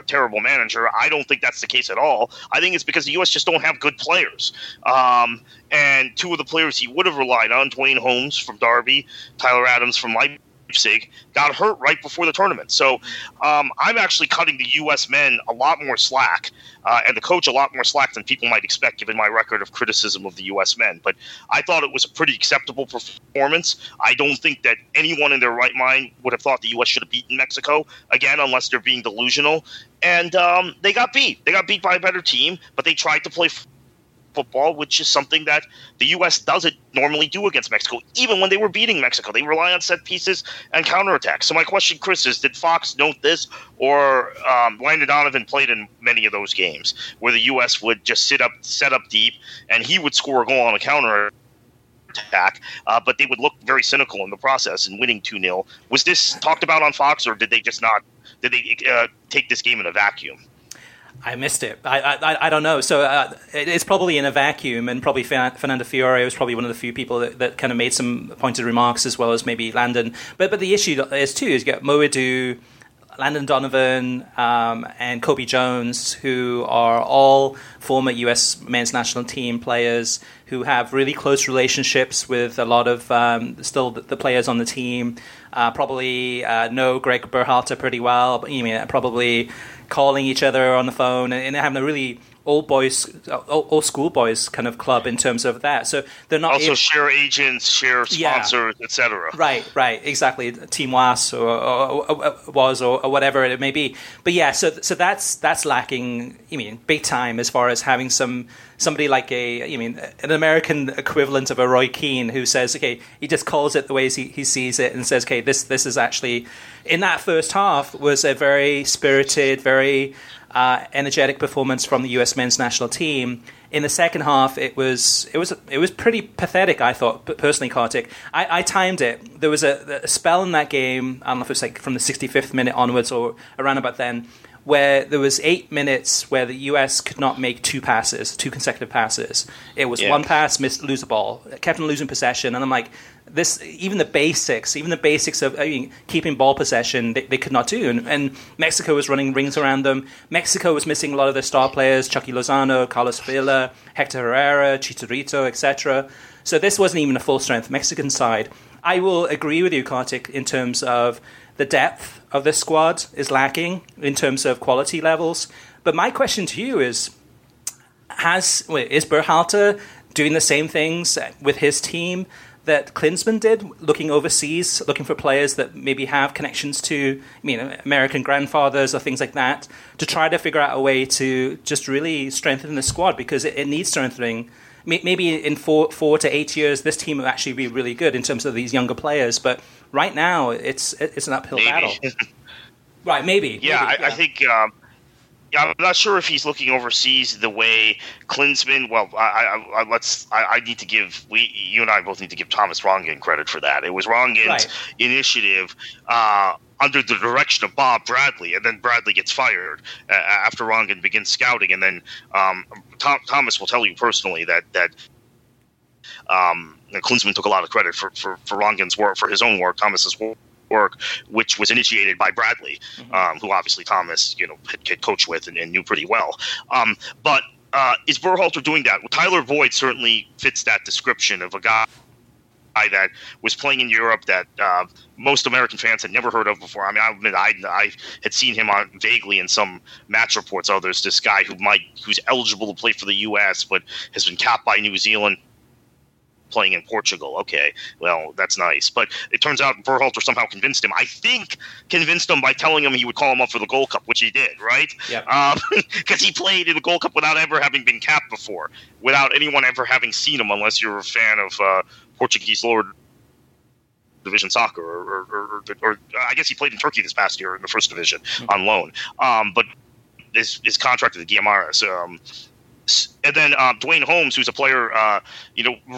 terrible manager. I don't think that's the case at all. I think it's because the U.S. just don't have good players. And two of the players he would have relied on, Dwayne Holmes from Derby, Tyler Adams from Leipzig, got hurt right before the tournament. So I'm actually cutting the U.S. men a lot more slack and the coach a lot more slack than people might expect, given my record of criticism of the U.S. men. But I thought it was a pretty acceptable performance. I don't think that anyone in their right mind would have thought the U.S. should have beaten Mexico, again, unless they're being delusional. And they got beat. They got beat by a better team, but they tried to play football, which is something that the U.S. doesn't normally do against Mexico. Even when they were beating Mexico, they rely on set pieces and counterattacks. So my question, Chris, is did Fox note this, or Landon Donovan played in many of those games where the U.S. would just set up deep, and he would score a goal on a counterattack, but they would look very cynical in the process and winning 2-0. Was this talked about on Fox, or did they just not? Did they take this game in a vacuum? I missed it. I don't know. So it's probably in a vacuum, and probably Fernando Fiore was probably one of the few people that kind of made some pointed remarks, as well as maybe Landon. But the issue is too is you got Moedu, Landon Donovan, and Kobe Jones, who are all former U.S. men's national team players who have really close relationships with a lot of still the players on the team. Probably know Greg Berhalter pretty well. But, probably calling each other on the phone and having a really old school boys kind of club in terms of that. So they're not also share agents, share sponsors, etc. Right, exactly. Team Was or whatever it may be. But yeah, so that's lacking. Big time as far as having somebody like an American equivalent of a Roy Keane, who says, okay, he just calls it the way he sees it and says, okay, this is actually, in that first half, was a very spirited, very energetic performance from the U.S. men's national team. In the second half, it was pretty pathetic, I thought, personally, Kartik. I timed it. There was a spell in that game, I don't know if it was like from the 65th minute onwards or around about then, where there was 8 minutes where the U.S. could not make two consecutive passes. It was one pass, lose the ball, kept on losing possession, and I'm like, this, even the basics of keeping ball possession, they could not do. And Mexico was running rings around them. Mexico was missing a lot of their star players, Chucky Lozano, Carlos Vela, Hector Herrera, Chicharito, etc. So this wasn't even a full-strength Mexican side. I will agree with you, Kartik, in terms of the depth of this squad is lacking in terms of quality levels. But my question to you is, is Berhalter doing the same things with his team that Klinsmann did, looking overseas, looking for players that maybe have connections to American grandfathers or things like that, to try to figure out a way to just really strengthen the squad, because it needs strengthening. Maybe in four to 8 years, this team will actually be really good in terms of these younger players, but right now it's an uphill battle. Right, maybe. Yeah, maybe. I think... I'm not sure if he's looking overseas the way Klinsmann. Well, I need to give you and I both need to give Thomas Rongen credit for that. It was Rongen's initiative under the direction of Bob Bradley, and then Bradley gets fired after Rongen begins scouting, and then Thomas will tell you personally that. Klinsmann took a lot of credit for Rongen's work, for his own work, Thomas's work, which was initiated by Bradley, who obviously Thomas had coached with and knew pretty well. But is Berhalter doing that? Well, Tyler Boyd certainly fits that description of a guy that was playing in Europe that most American fans had never heard of before. I mean, I admit I had seen him on vaguely in some match reports. Oh, there's this guy who's eligible to play for the U.S. but has been capped by New Zealand playing in Portugal. Okay, well, that's nice. But it turns out Berhalter somehow convinced him. I think convinced him by telling him he would call him up for the Gold Cup, which he did, right? Yeah. Because he played in the Gold Cup without ever having been capped before, without anyone ever having seen him, unless you're a fan of Portuguese lower division soccer. Or I guess he played in Turkey this past year in the first division on loan. But his contract with the Guimarães. And then Dwayne Holmes, who's a player,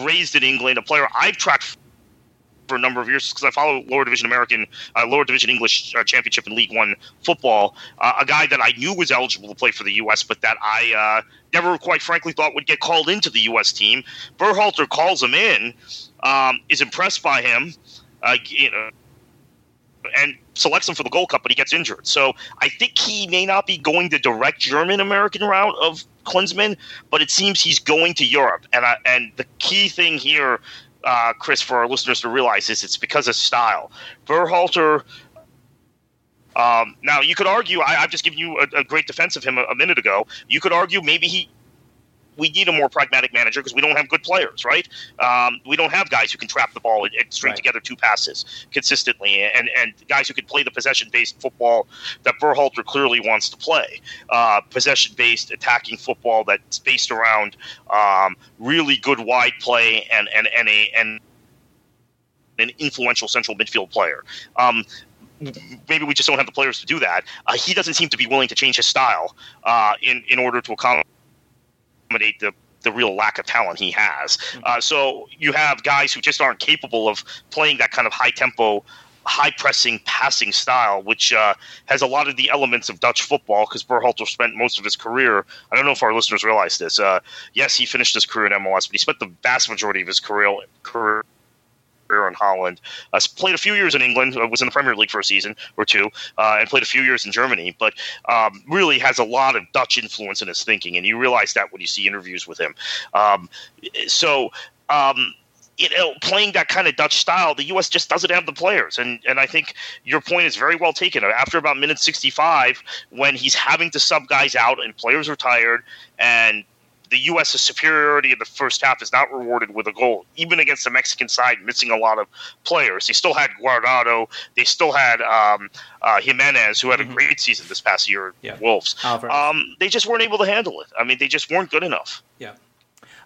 raised in England, a player I've tracked for a number of years because I follow lower division English championship and League One football, a guy that I knew was eligible to play for the U.S., but that I never quite frankly thought would get called into the U.S. team. Berhalter calls him in, is impressed by him, and selects him for the Gold Cup, but he gets injured. So I think he may not be going the direct German-American route of Klinsmann, but it seems he's going to Europe. And the key thing here, Chris, for our listeners to realize is it's because of style. Berhalter, now you could argue, I've just given you a great defense of him a minute ago. You could argue maybe we need a more pragmatic manager because we don't have good players, right? We don't have guys who can trap the ball and string together two passes consistently and guys who can play the possession-based football that Berhalter clearly wants to play, possession-based attacking football that's based around really good wide play and an influential central midfield player. Maybe we just don't have the players to do that. He doesn't seem to be willing to change his style in order to accommodate the real lack of talent he has. So you have guys who just aren't capable of playing that kind of high-tempo, high-pressing, passing style, which has a lot of the elements of Dutch football because Berhalter spent most of his career – I don't know if our listeners realize this. Yes, he finished his career in MLS, but he spent the vast majority of his career in Holland. Played a few years in England, was in the Premier League for a season or two, and played a few years in Germany, but really has a lot of Dutch influence in his thinking, and you realize that when you see interviews with him. Playing that kind of Dutch style, the U.S. just doesn't have the players, and I think your point is very well taken. After about minute 65, when he's having to sub guys out and players are tired and the U.S.'s superiority in the first half is not rewarded with a goal, even against the Mexican side missing a lot of players. They still had Guardado. They still had Jimenez, who had a great season this past year at Wolves. They just weren't able to handle it. I mean, they just weren't good enough. Yeah.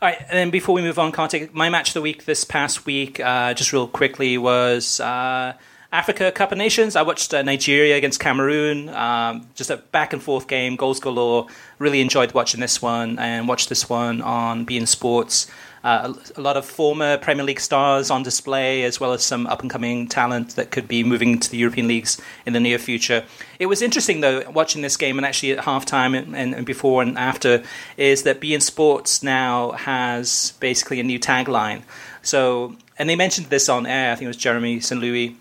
All right, and then before we move on, Kartik, my match of the week this past week, just real quickly, was Africa Cup of Nations. I watched Nigeria against Cameroon, just a back-and-forth game, goals galore. Really enjoyed watching this one and watched this one on beIN Sports. A lot of former Premier League stars on display, as well as some up-and-coming talent that could be moving to the European leagues in the near future. It was interesting, though, watching this game, and actually at halftime and before and after, is that beIN Sports now has basically a new tagline. So, and they mentioned this on air. I think it was Jeremy St. Louis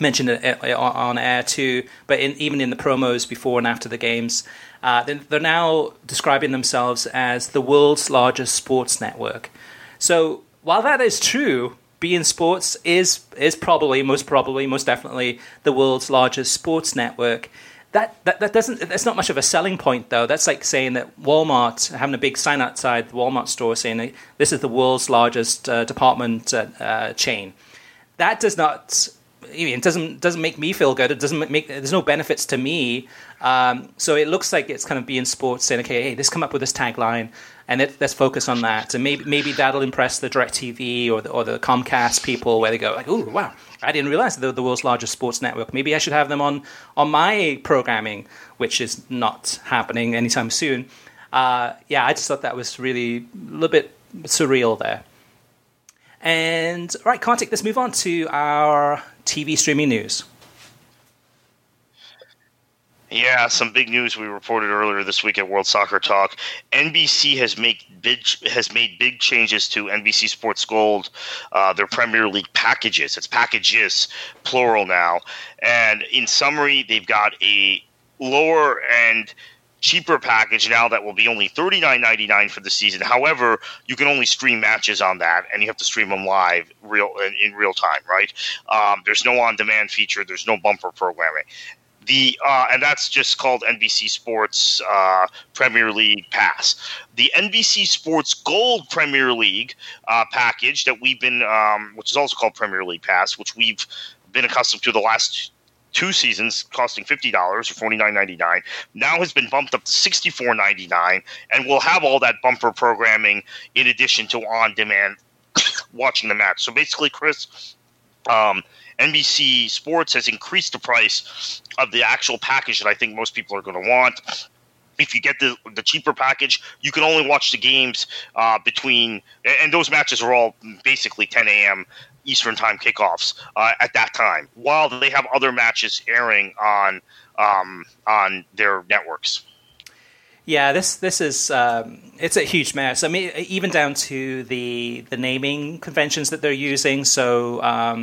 mentioned it on air too, but even in the promos before and after the games, they're now describing themselves as the world's largest sports network. So while that is true, beIN Sports is probably, most definitely the world's largest sports network. That's not much of a selling point, though. That's like saying that Walmart, having a big sign outside the Walmart store saying this is the world's largest department chain. That does not... It doesn't make me feel good. It doesn't make there's no benefits to me. So it looks like it's kind of beIN Sports saying, okay, hey, let's come up with this tagline and let's focus on that. And maybe that'll impress the DirecTV or the Comcast people, where they go like, oh wow, I didn't realize they're the world's largest sports network. Maybe I should have them on my programming, which is not happening anytime soon. I just thought that was really a little bit surreal there. And right, Kartik, let's move on to our TV streaming news. Yeah, some big news we reported earlier this week at World Soccer Talk. NBC has made big changes to NBC Sports Gold, their Premier League packages. It's packages, plural now. And in summary, they've got a lower end cheaper package now that will be only $39.99 for the season. However, you can only stream matches on that, and you have to stream them live in real time, right? There's no on-demand feature. There's no bumper programming. And that's just called NBC Sports Premier League Pass. The NBC Sports Gold Premier League package that we've been, which is also called Premier League Pass, which we've been accustomed to the last two seasons, costing $50 or $49.99, now has been bumped up to $64.99, and will have all that bumper programming in addition to on-demand watching the match. So basically, Chris, NBC Sports has increased the price of the actual package that I think most people are going to want. If you get the cheaper package, you can only watch the games between – and those matches are all basically 10 a.m. Eastern time kickoffs at that time, while they have other matches airing on their networks. Yeah, this is it's a huge mess. I mean, even down to the naming conventions that they're using. So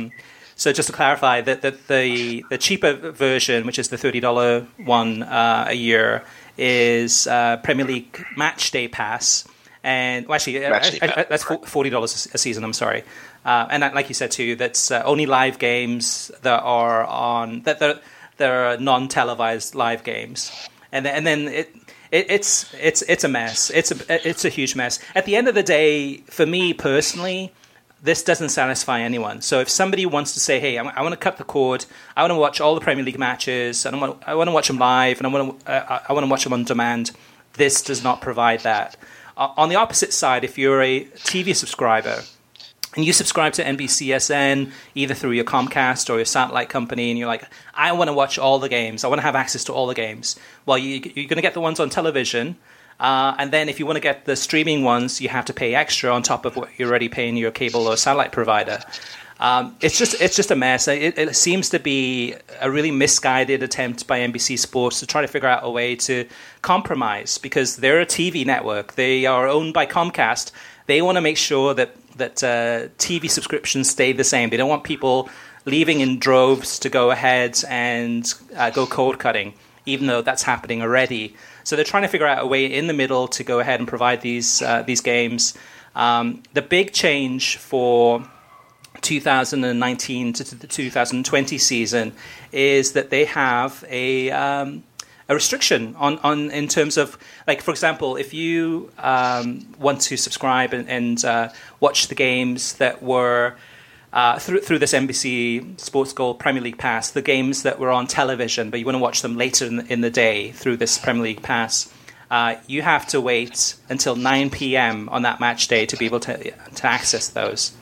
so just to clarify, the cheaper version, which is the $30 one a year, is Premier League Match Day Pass. And well, actually, that's $40 a season. I'm sorry. And that, like you said too, that's only live games that are on that they're non-televised live games, and then it's a mess. It's a huge mess. At the end of the day, for me personally, this doesn't satisfy anyone. So if somebody wants to say, "Hey, I want to cut the cord. I want to watch all the Premier League matches. And I want to watch them live, and I want to watch them on demand," this does not provide that. On the opposite side, if you're a TV subscriber, and you subscribe to NBCSN either through your Comcast or your satellite company, and you're like, I want to watch all the games. I want to have access to all the games. Well, you're going to get the ones on television. And then if you want to get the streaming ones, you have to pay extra on top of what you're already paying your cable or satellite provider. It's just a mess. It seems to be a really misguided attempt by NBC Sports to try to figure out a way to compromise, because they're a TV network. They are owned by Comcast. They want to make sure that TV subscriptions stay the same. They don't want people leaving in droves to go ahead and go cord cutting, even though that's happening already. So they're trying to figure out a way in the middle to go ahead and provide these games. The big change for 2019 to the 2020 season is that they have a restriction on in terms of, like, for example, if you want to subscribe and watch the games that were through this NBC Sports Gold Premier League Pass, the games that were on television, but you want to watch them later in the day through this Premier League Pass, you have to wait until 9 p.m. on that match day to be able to access those.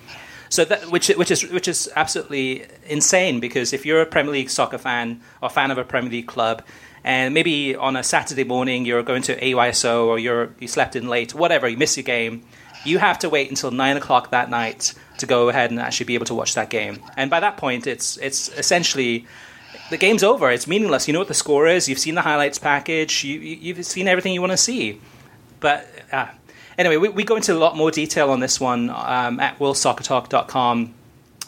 So that, which is absolutely insane, because if you're a Premier League soccer fan or fan of a Premier League club, and maybe on a Saturday morning you're going to AYSO, or you slept in late, whatever, you miss your game, you have to wait until 9 o'clock that night to go ahead and actually be able to watch that game. And by that point, it's essentially, the game's over. It's meaningless. You know what the score is. You've seen the highlights package. You've seen everything you want to see. But anyway, we go into a lot more detail on this one at worldsoccertalk.com.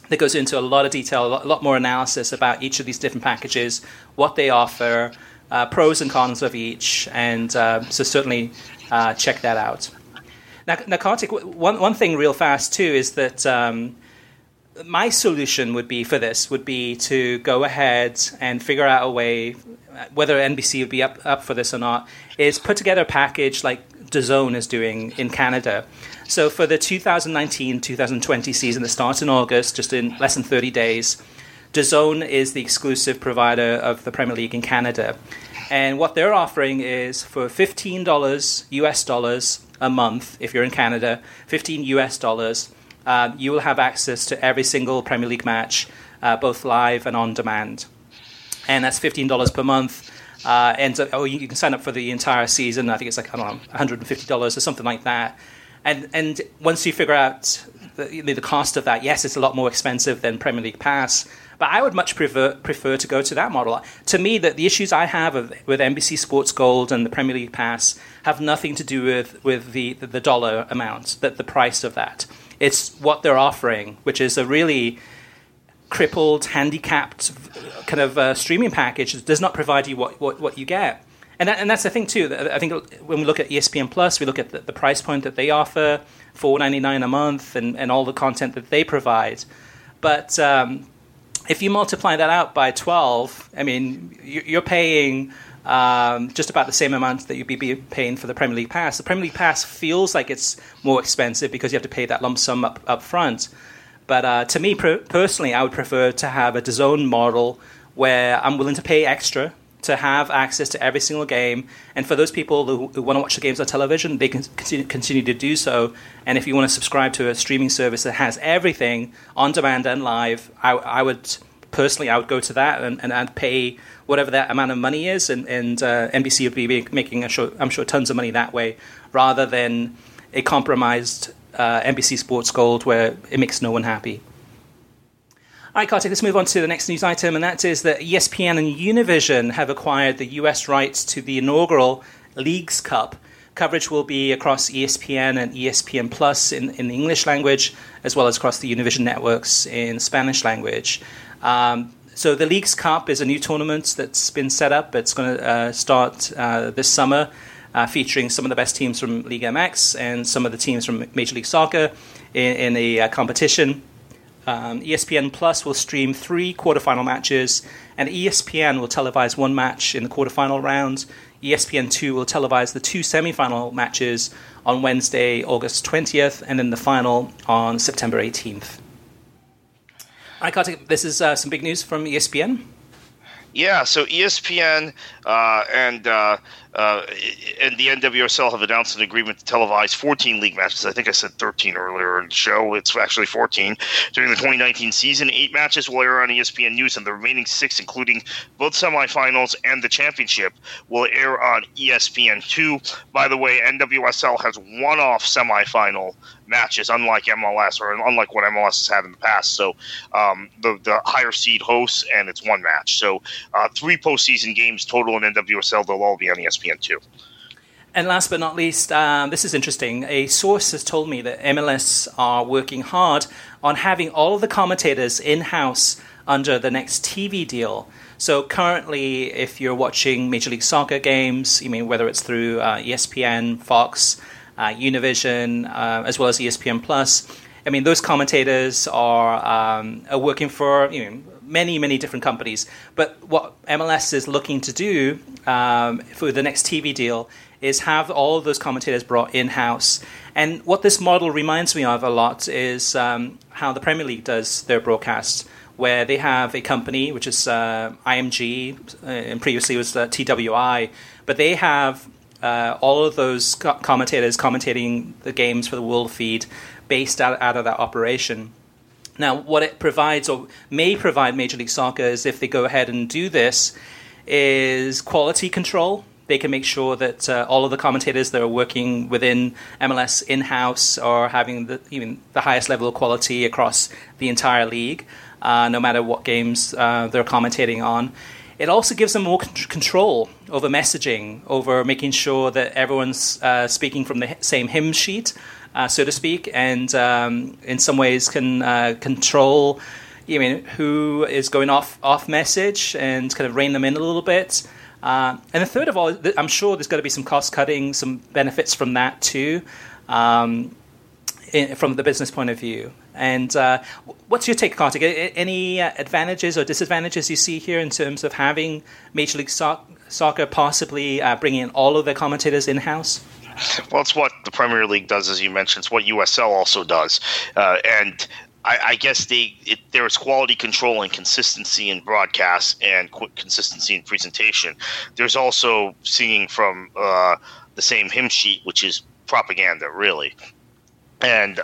That goes into a lot of detail, a lot more analysis about each of these different packages, what they offer, pros and cons of each, and so certainly check that out. Now, Kartik, one thing real fast too is that my solution would be to go ahead and figure out a way, whether NBC would be up for this or not, is put together a package like DAZN is doing in Canada. So for the 2019-2020 season that starts in August, just in less than 30 days, DAZN is the exclusive provider of the Premier League in Canada. And what they're offering is, for $15 US dollars a month, if you're in Canada, $15 US dollars, you will have access to every single Premier League match, both live and on demand. And that's $15 per month. You can sign up for the entire season. I think it's like, I don't know, $150 or something like that. And once you figure out the cost of that, yes, it's a lot more expensive than Premier League Pass, but I would much prefer to go to that model. To me, the issues I have with NBC Sports Gold and the Premier League Pass have nothing to do with the dollar amount, the price of that. It's what they're offering, which is a really crippled, handicapped kind of streaming package that does not provide you what you get. And that's the thing, too. I think when we look at ESPN Plus, we look at the price point that they offer, $4.99 a month, and all the content that they provide. But if you multiply that out by 12, I mean, you're paying just about the same amount that you'd be paying for the Premier League Pass. The Premier League Pass feels like it's more expensive because you have to pay that lump sum up front. But to me, personally, I would prefer to have a DAZN model where I'm willing to pay extra to have access to every single game. And for those people who want to watch the games on television, they can continue to do so. And if you want to subscribe to a streaming service that has everything on demand and live, I would go to that and I'd pay whatever that amount of money is. And NBC would be making, I'm sure, tons of money that way, rather than a compromised NBC Sports Gold where it makes no one happy. All right, Kartik, let's move on to the next news item, and that is that ESPN and Univision have acquired the US rights to the inaugural Leagues Cup. Coverage will be across ESPN and ESPN Plus in the English language, as well as across the Univision networks in Spanish language. So the Leagues Cup is a new tournament that's been set up. It's going to start this summer, featuring some of the best teams from Liga MX and some of the teams from Major League Soccer in a competition. ESPN Plus will stream 3 quarterfinal matches, and ESPN will televise one match in the quarterfinal round. ESPN 2 will televise the 2 semifinal matches on Wednesday, August 20th, and then the final on September 18th. All right, Kartik, this is some big news from ESPN. Yeah, so ESPN and the NWSL have announced an agreement to televise 14 league matches. I think I said 13 earlier in the show. It's actually 14. During the 2019 season, 8 matches will air on ESPN News, and the remaining 6, including both semifinals and the championship, will air on ESPN2. By the way, NWSL has one-off semifinal matches, unlike MLS or unlike what MLS has had in the past. So the higher seed hosts, and it's one match. So 3 postseason games total in NWSL. They'll all be on ESPN 2. And last but not least, this is interesting. A source has told me that MLS are working hard on having all of the commentators in-house under the next TV deal. So currently, if you're watching Major League Soccer games, I mean, whether it's through ESPN, Fox, Univision, as well as ESPN Plus, I mean, those commentators are working for, you know, many, many different companies. But what MLS is looking to do for the next TV deal is have all of those commentators brought in-house. And what this model reminds me of a lot is how the Premier League does their broadcasts, where they have a company, which is IMG, and previously was TWI, but they have all of those commentators commentating the games for the world feed based out of that operation. Now, what it provides or may provide Major League Soccer is, if they go ahead and do this, is quality control. They can make sure that all of the commentators that are working within MLS in-house are having the highest level of quality across the entire league, no matter what games they're commentating on. It also gives them more control over messaging, over making sure that everyone's speaking from the same hymn sheet, so to speak, and in some ways can control, who is going off message and kind of rein them in a little bit. And the third of all, I'm sure there's got to be some cost cutting, some benefits from that too, from the business point of view. And what's your take, Kartik? Any advantages or disadvantages you see here in terms of having Major League Soccer possibly bringing in all of their commentators in-house? Well, it's what the Premier League does, as you mentioned. It's what USL also does. And I guess there is quality control and consistency in broadcast and consistency in presentation. There's also singing from the same hymn sheet, which is propaganda, really. And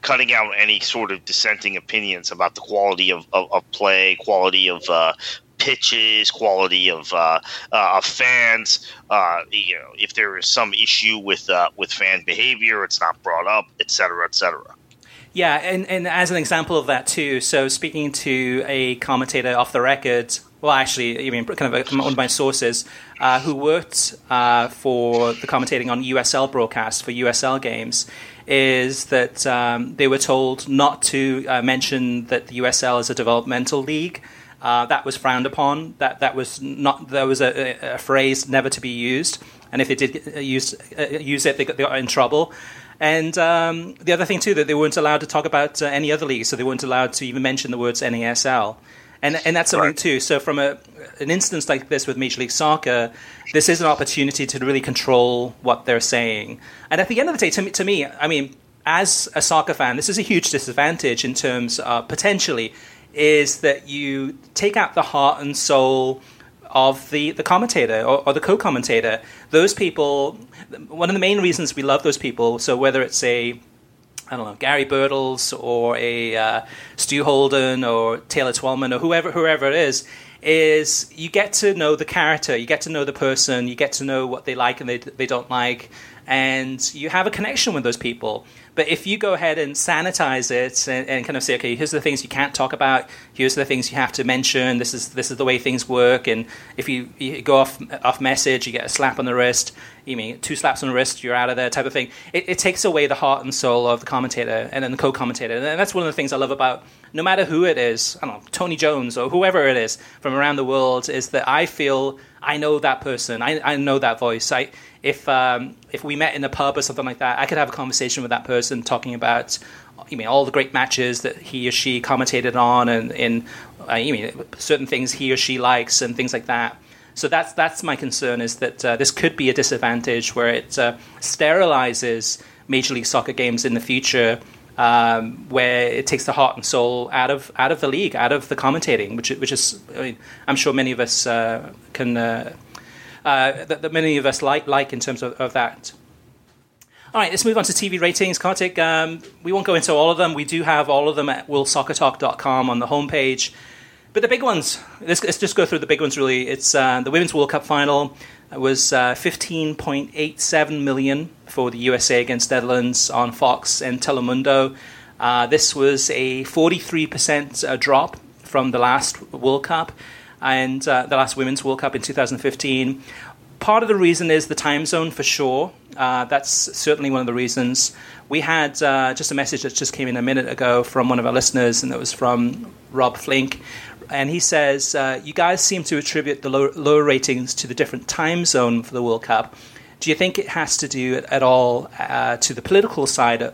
cutting out any sort of dissenting opinions about the quality of play, quality of pitches, quality of fans. If there is some issue with fan behavior, it's not brought up, et cetera, et cetera. Yeah, and as an example of that too, so speaking to a commentator off the record, well, actually, kind of one of my sources, who worked for the commentating on USL broadcasts for USL games, is that they were told not to mention that the USL is a developmental league. That was frowned upon. That was not. There was a phrase never to be used, and if they did use it, they got in trouble. And the other thing too, that they weren't allowed to talk about any other league, so they weren't allowed to even mention the words NASL. And that's something too. So from an instance like this with Major League Soccer, this is an opportunity to really control what they're saying. And at the end of the day, to me, I mean, as a soccer fan, this is a huge disadvantage in terms of, potentially, is that you take out the heart and soul of the commentator or the co-commentator. Those people, one of the main reasons we love those people, so whether it's a, I don't know, Gary Birtles or a Stu Holden or Taylor Twellman or whoever it is you get to know the character, you get to know the person, you get to know what they like and they don't like, and you have a connection with those people. But if you go ahead and sanitize it and kind of say, okay, here's the things you can't talk about, here's the things you have to mention, this is the way things work, and if you go off message, you get a slap on the wrist, you mean 2 slaps on the wrist, you're out of there type of thing. It takes away the heart and soul of the commentator and then the co-commentator. And that's one of the things I love about, no matter who it is, I don't know, Tony Jones or whoever it is from around the world, is that I feel I know that person, I know that voice. If we met in a pub or something like that, I could have a conversation with that person talking about, you mean, all the great matches that he or she commentated on, and you mean, certain things he or she likes and things like that. So that's my concern, is that this could be a disadvantage where it sterilizes Major League Soccer games in the future, where it takes the heart and soul out of the league, out of the commentating, which is, I mean, I'm sure many of us can. That many of us like in terms of that. All right, let's move on to TV ratings, Kartik. We won't go into all of them. We do have all of them at worldsoccertalk.com on the homepage. But the big ones, let's just go through the big ones really. It's the Women's World Cup final was 15.87 million for the USA against Netherlands on Fox and Telemundo. This was a 43% drop from the last World Cup, and the last Women's World Cup in 2015. Part of the reason is the time zone, for sure. That's certainly one of the reasons. We had just a message that just came in a minute ago from one of our listeners, and that was from Rob Flink. And he says, you guys seem to attribute the lower ratings to the different time zone for the World Cup. Do you think it has to do at all to the political side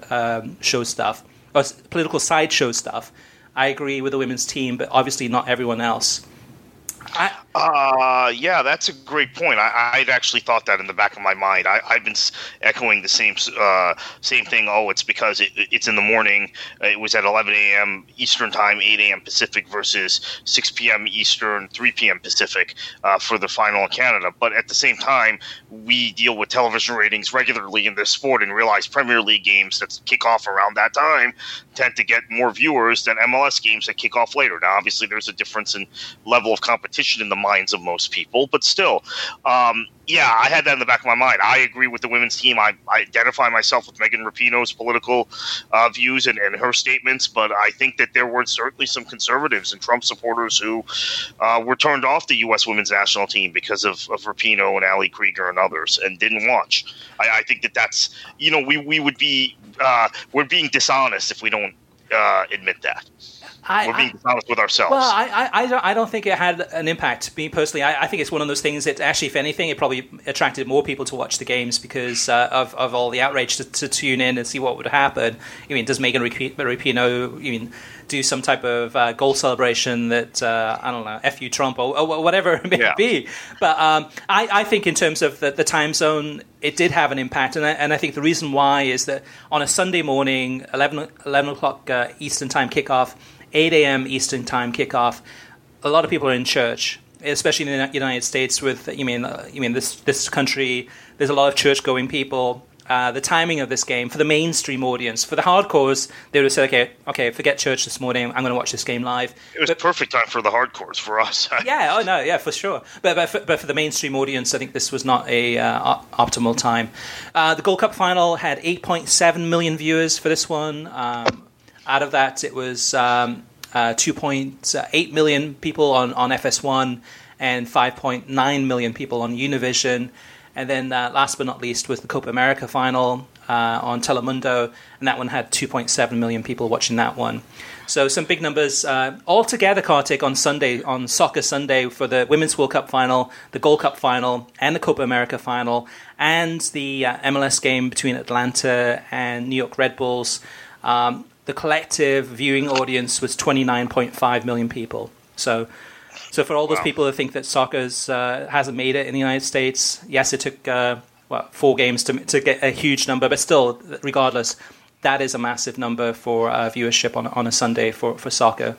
show stuff, or political side show stuff? I agree with the women's team, but obviously not everyone else. Yeah, that's a great point. I'd actually thought that in the back of my mind. I've been echoing the same thing. Oh, it's because it's in the morning. It was at 11 a.m. Eastern time, 8 a.m. Pacific versus 6 p.m. Eastern, 3 p.m. Pacific for the final in Canada. But at the same time, we deal with television ratings regularly in this sport and realize Premier League games that kick off around that time tend to get more viewers than MLS games that kick off later. Now, obviously, there's a difference in level of competition in the minds of most people, but still, yeah, I had that in the back of my mind. I agree with the women's team. I identify myself with Megan Rapinoe's political views and her statements, but I think that there were certainly some conservatives and Trump supporters who were turned off the U.S. women's national team because of Rapinoe and Allie Krieger and others, and didn't watch. I think that's, you know, we would be we're being dishonest if we don't admit that. We're being honest with ourselves. Well, I don't think it had an impact. Me personally, I think it's one of those things that actually, if anything, it probably attracted more people to watch the games because of all the outrage to tune in and see what would happen. I mean, does Megan Rapinoe do some type of goal celebration that, I don't know, F you Trump or whatever it may be. But I think in terms of the time zone, it did have an impact. And I think the reason why is that on a Sunday morning, 11 o'clock Eastern time kickoff, 8 a.m. Eastern time kickoff, a lot of people are in church, especially in the United States with, this country, there's a lot of church-going people. The timing of this game for the mainstream audience, for the hardcores, they would have said, okay, forget church this morning. I'm going to watch this game live. It was perfect time for the hardcores for us. For sure. But for the mainstream audience, I think this was not a optimal time. The Gold Cup final had 8.7 million viewers for this one. Out of that, it was 2.8 million people on FS1 and 5.9 million people on Univision. And then last but not least was the Copa America final on Telemundo, and that one had 2.7 million people watching that one. So some big numbers. Altogether, Kartik, on Sunday, on Soccer Sunday, for the Women's World Cup final, the Gold Cup final, and the Copa America final, and the MLS game between Atlanta and New York Red Bulls, the collective viewing audience was 29.5 million people. So for all those people who think that soccer hasn't made it in the United States, yes, it took four games to get a huge number, but still, regardless, that is a massive number for viewership on a Sunday for soccer.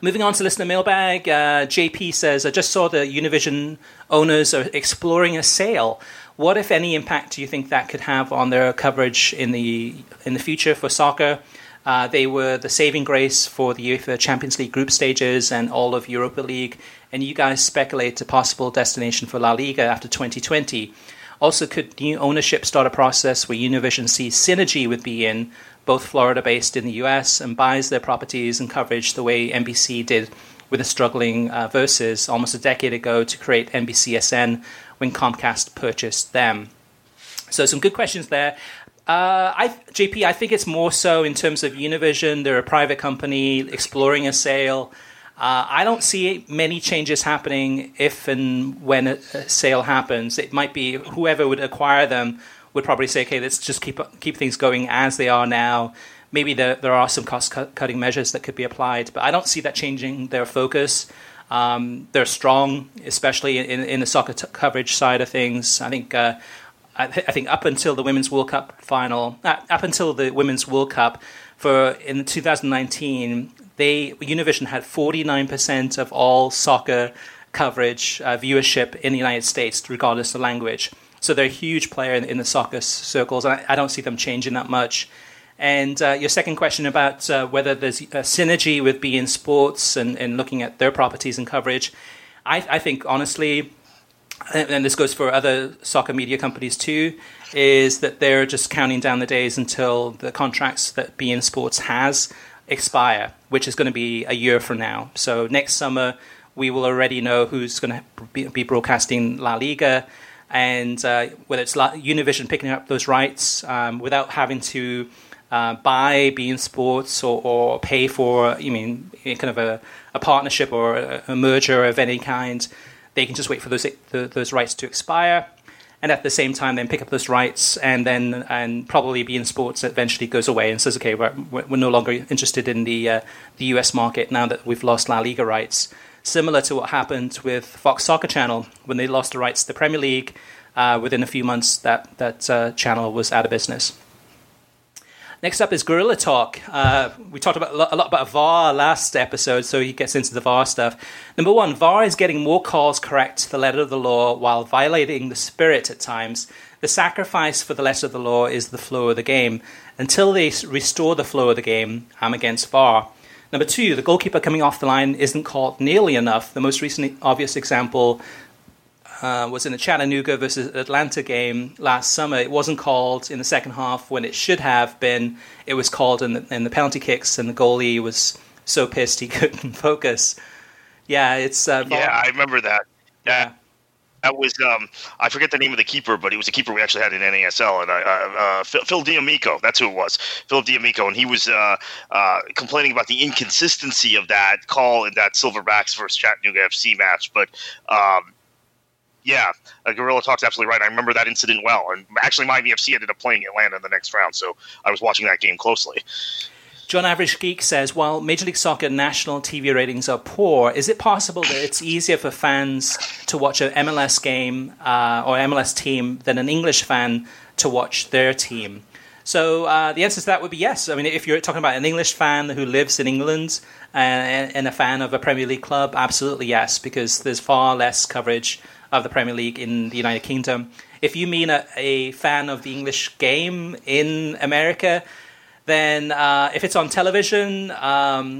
Moving on to listener mailbag, JP says, I just saw the Univision owners are exploring a sale. What, if any, impact do you think that could have on their coverage in the future for soccer? They were the saving grace for the UEFA Champions League group stages and all of Europa League. And you guys speculate a possible destination for La Liga after 2020. Also, could new ownership start a process where Univision sees synergy with beIN, both Florida-based in the US, and buys their properties and coverage the way NBC did with the struggling Versus almost a decade ago to create NBCSN when Comcast purchased them? So some good questions there. JP, I think it's more so in terms of Univision. They're a private company exploring a sale. I don't see many changes happening if and when a sale happens. It might be whoever would acquire them would probably say, okay, let's just keep things going as they are now. Maybe there are some cost-cutting measures that could be applied, but I don't see that changing their focus. They're strong, especially in the soccer coverage side of things. I think up until the Women's World Cup final, in 2019, Univision had 49% of all soccer coverage viewership in the United States, regardless of language. So they're a huge player in the soccer circles, and I don't see them changing that much. And your second question about whether there's a synergy with beIN Sports and looking at their properties and coverage, I think honestly, and this goes for other soccer media companies too, is that they're just counting down the days until the contracts that beIN Sports has expire, which is going to be a year from now. So next summer, we will already know who's going to be broadcasting La Liga, and whether it's Univision picking up those rights without having to buy beIN Sports or pay for, kind of a partnership or a merger of any kind. They can just wait for those rights to expire, and at the same time, then pick up those rights, and probably beIN Sports eventually goes away and says, okay, we're no longer interested in the US market now that we've lost La Liga rights. Similar to what happened with Fox Soccer Channel when they lost the rights to the Premier League, within a few months that channel was out of business. Next up is Guerrilla Talk. We talked a lot about VAR last episode, so he gets into the VAR stuff. Number one, VAR is getting more calls correct to the letter of the law while violating the spirit at times. The sacrifice for the letter of the law is the flow of the game. Until they restore the flow of the game, I'm against VAR. Number two, the goalkeeper coming off the line isn't called nearly enough. The most recent obvious example was in the Chattanooga versus Atlanta game last summer. It wasn't called in the second half when it should have been. It was called in the penalty kicks, and the goalie was so pissed he couldn't focus. Yeah, it's... I remember that. Yeah. That was... I forget the name of the keeper, but he was a keeper we actually had in NASL, and Phil D'Amico, that's who it was. Phil D'Amico, and he was complaining about the inconsistency of that call in that Silverbacks versus Chattanooga FC match, but... Guerrilla Talk's absolutely right. I remember that incident well. And actually, Miami FC ended up playing Atlanta in the next round, so I was watching that game closely. John Average Geek says, while Major League Soccer national TV ratings are poor, is it possible that it's easier for fans to watch an MLS game or MLS team than an English fan to watch their team? So the answer to that would be yes. I mean, if you're talking about an English fan who lives in England and a fan of a Premier League club, absolutely yes, because there's far less coverage of the Premier League in the United Kingdom. If you mean a fan of the English game in America, then if it's on television, no.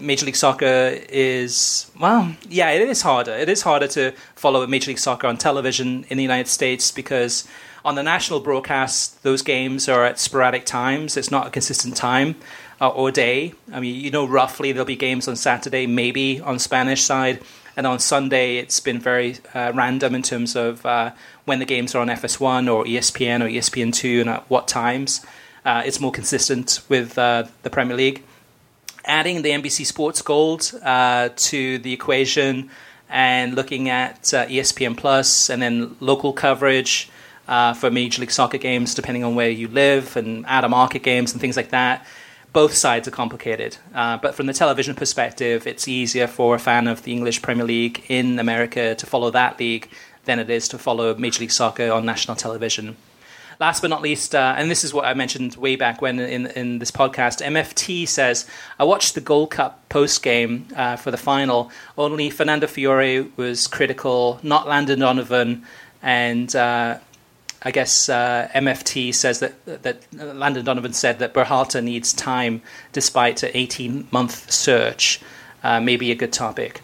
Major League Soccer is... Well, yeah, it is harder. It is harder to follow Major League Soccer on television in the United States because on the national broadcast, those games are at sporadic times. It's not a consistent time or day. I mean, roughly there'll be games on Saturday, maybe on Spanish side, And on Sunday, it's been very random in terms of when the games are on FS1 or ESPN or ESPN2 and at what times. It's more consistent with the Premier League. Adding the NBC Sports Gold to the equation and looking at ESPN Plus and then local coverage for Major League Soccer games, depending on where you live, and out-of-market games and things like that. Both sides are complicated. But from the television perspective, it's easier for a fan of the English Premier League in America to follow that league than it is to follow Major League Soccer on national television. Last but not least, and this is what I mentioned way back when in this podcast, MFT says, I watched the Gold Cup post-game for the final. Only Fernando Fiore was critical, not Landon Donovan. And I guess MFT says that Landon Donovan said that Berhalter needs time despite an 18-month search. Maybe a good topic.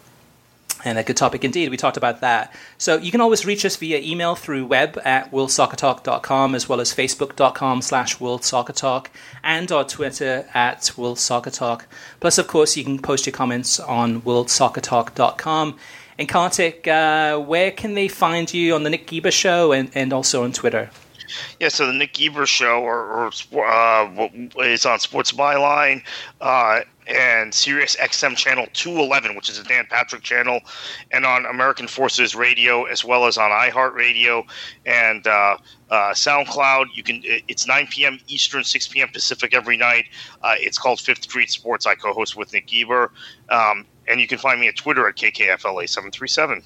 And a good topic indeed. We talked about that. So you can always reach us via email through web at worldsoccertalk.com as well as facebook.com/worldsoccertalk and our Twitter at worldsoccertalk. Plus, of course, you can post your comments on worldsoccertalk.com. And Kartik, where can they find you on the Nick Geber Show and also on Twitter? Yeah, so the Nick Geber Show is on Sports Byline and Sirius XM Channel 211, which is a Dan Patrick channel, and on American Forces Radio, as well as on iHeartRadio and SoundCloud. It's 9 p.m. Eastern, 6 p.m. Pacific every night. It's called Fifth Street Sports. I co-host with Nick Geber. And you can find me at Twitter at KKFLA737.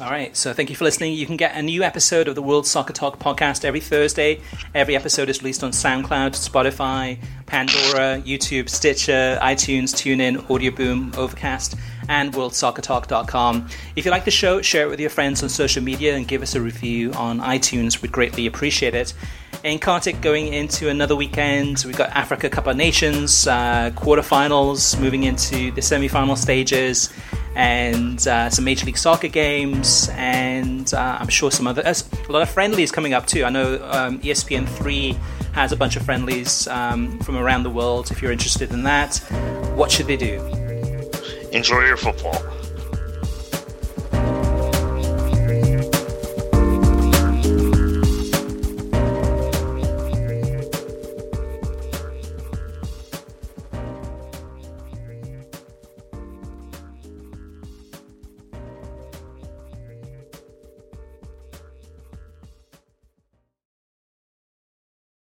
All right, so thank you for listening. You can get a new episode of the World Soccer Talk podcast every Thursday. Every episode is released on SoundCloud, Spotify, Pandora, YouTube, Stitcher, iTunes, TuneIn, AudioBoom, Overcast, and worldsoccertalk.com. If you like the show, share it with your friends on social media and give us a review on iTunes. We'd greatly appreciate it. In Kartik, going into another weekend, we've got Africa Cup of Nations, quarterfinals, moving into the semi-final stages, and some Major League Soccer games, and I'm sure some other a lot of friendlies coming up too. I know ESPN3 has a bunch of friendlies from around the world. If you're interested in that, what should they do? Enjoy your football.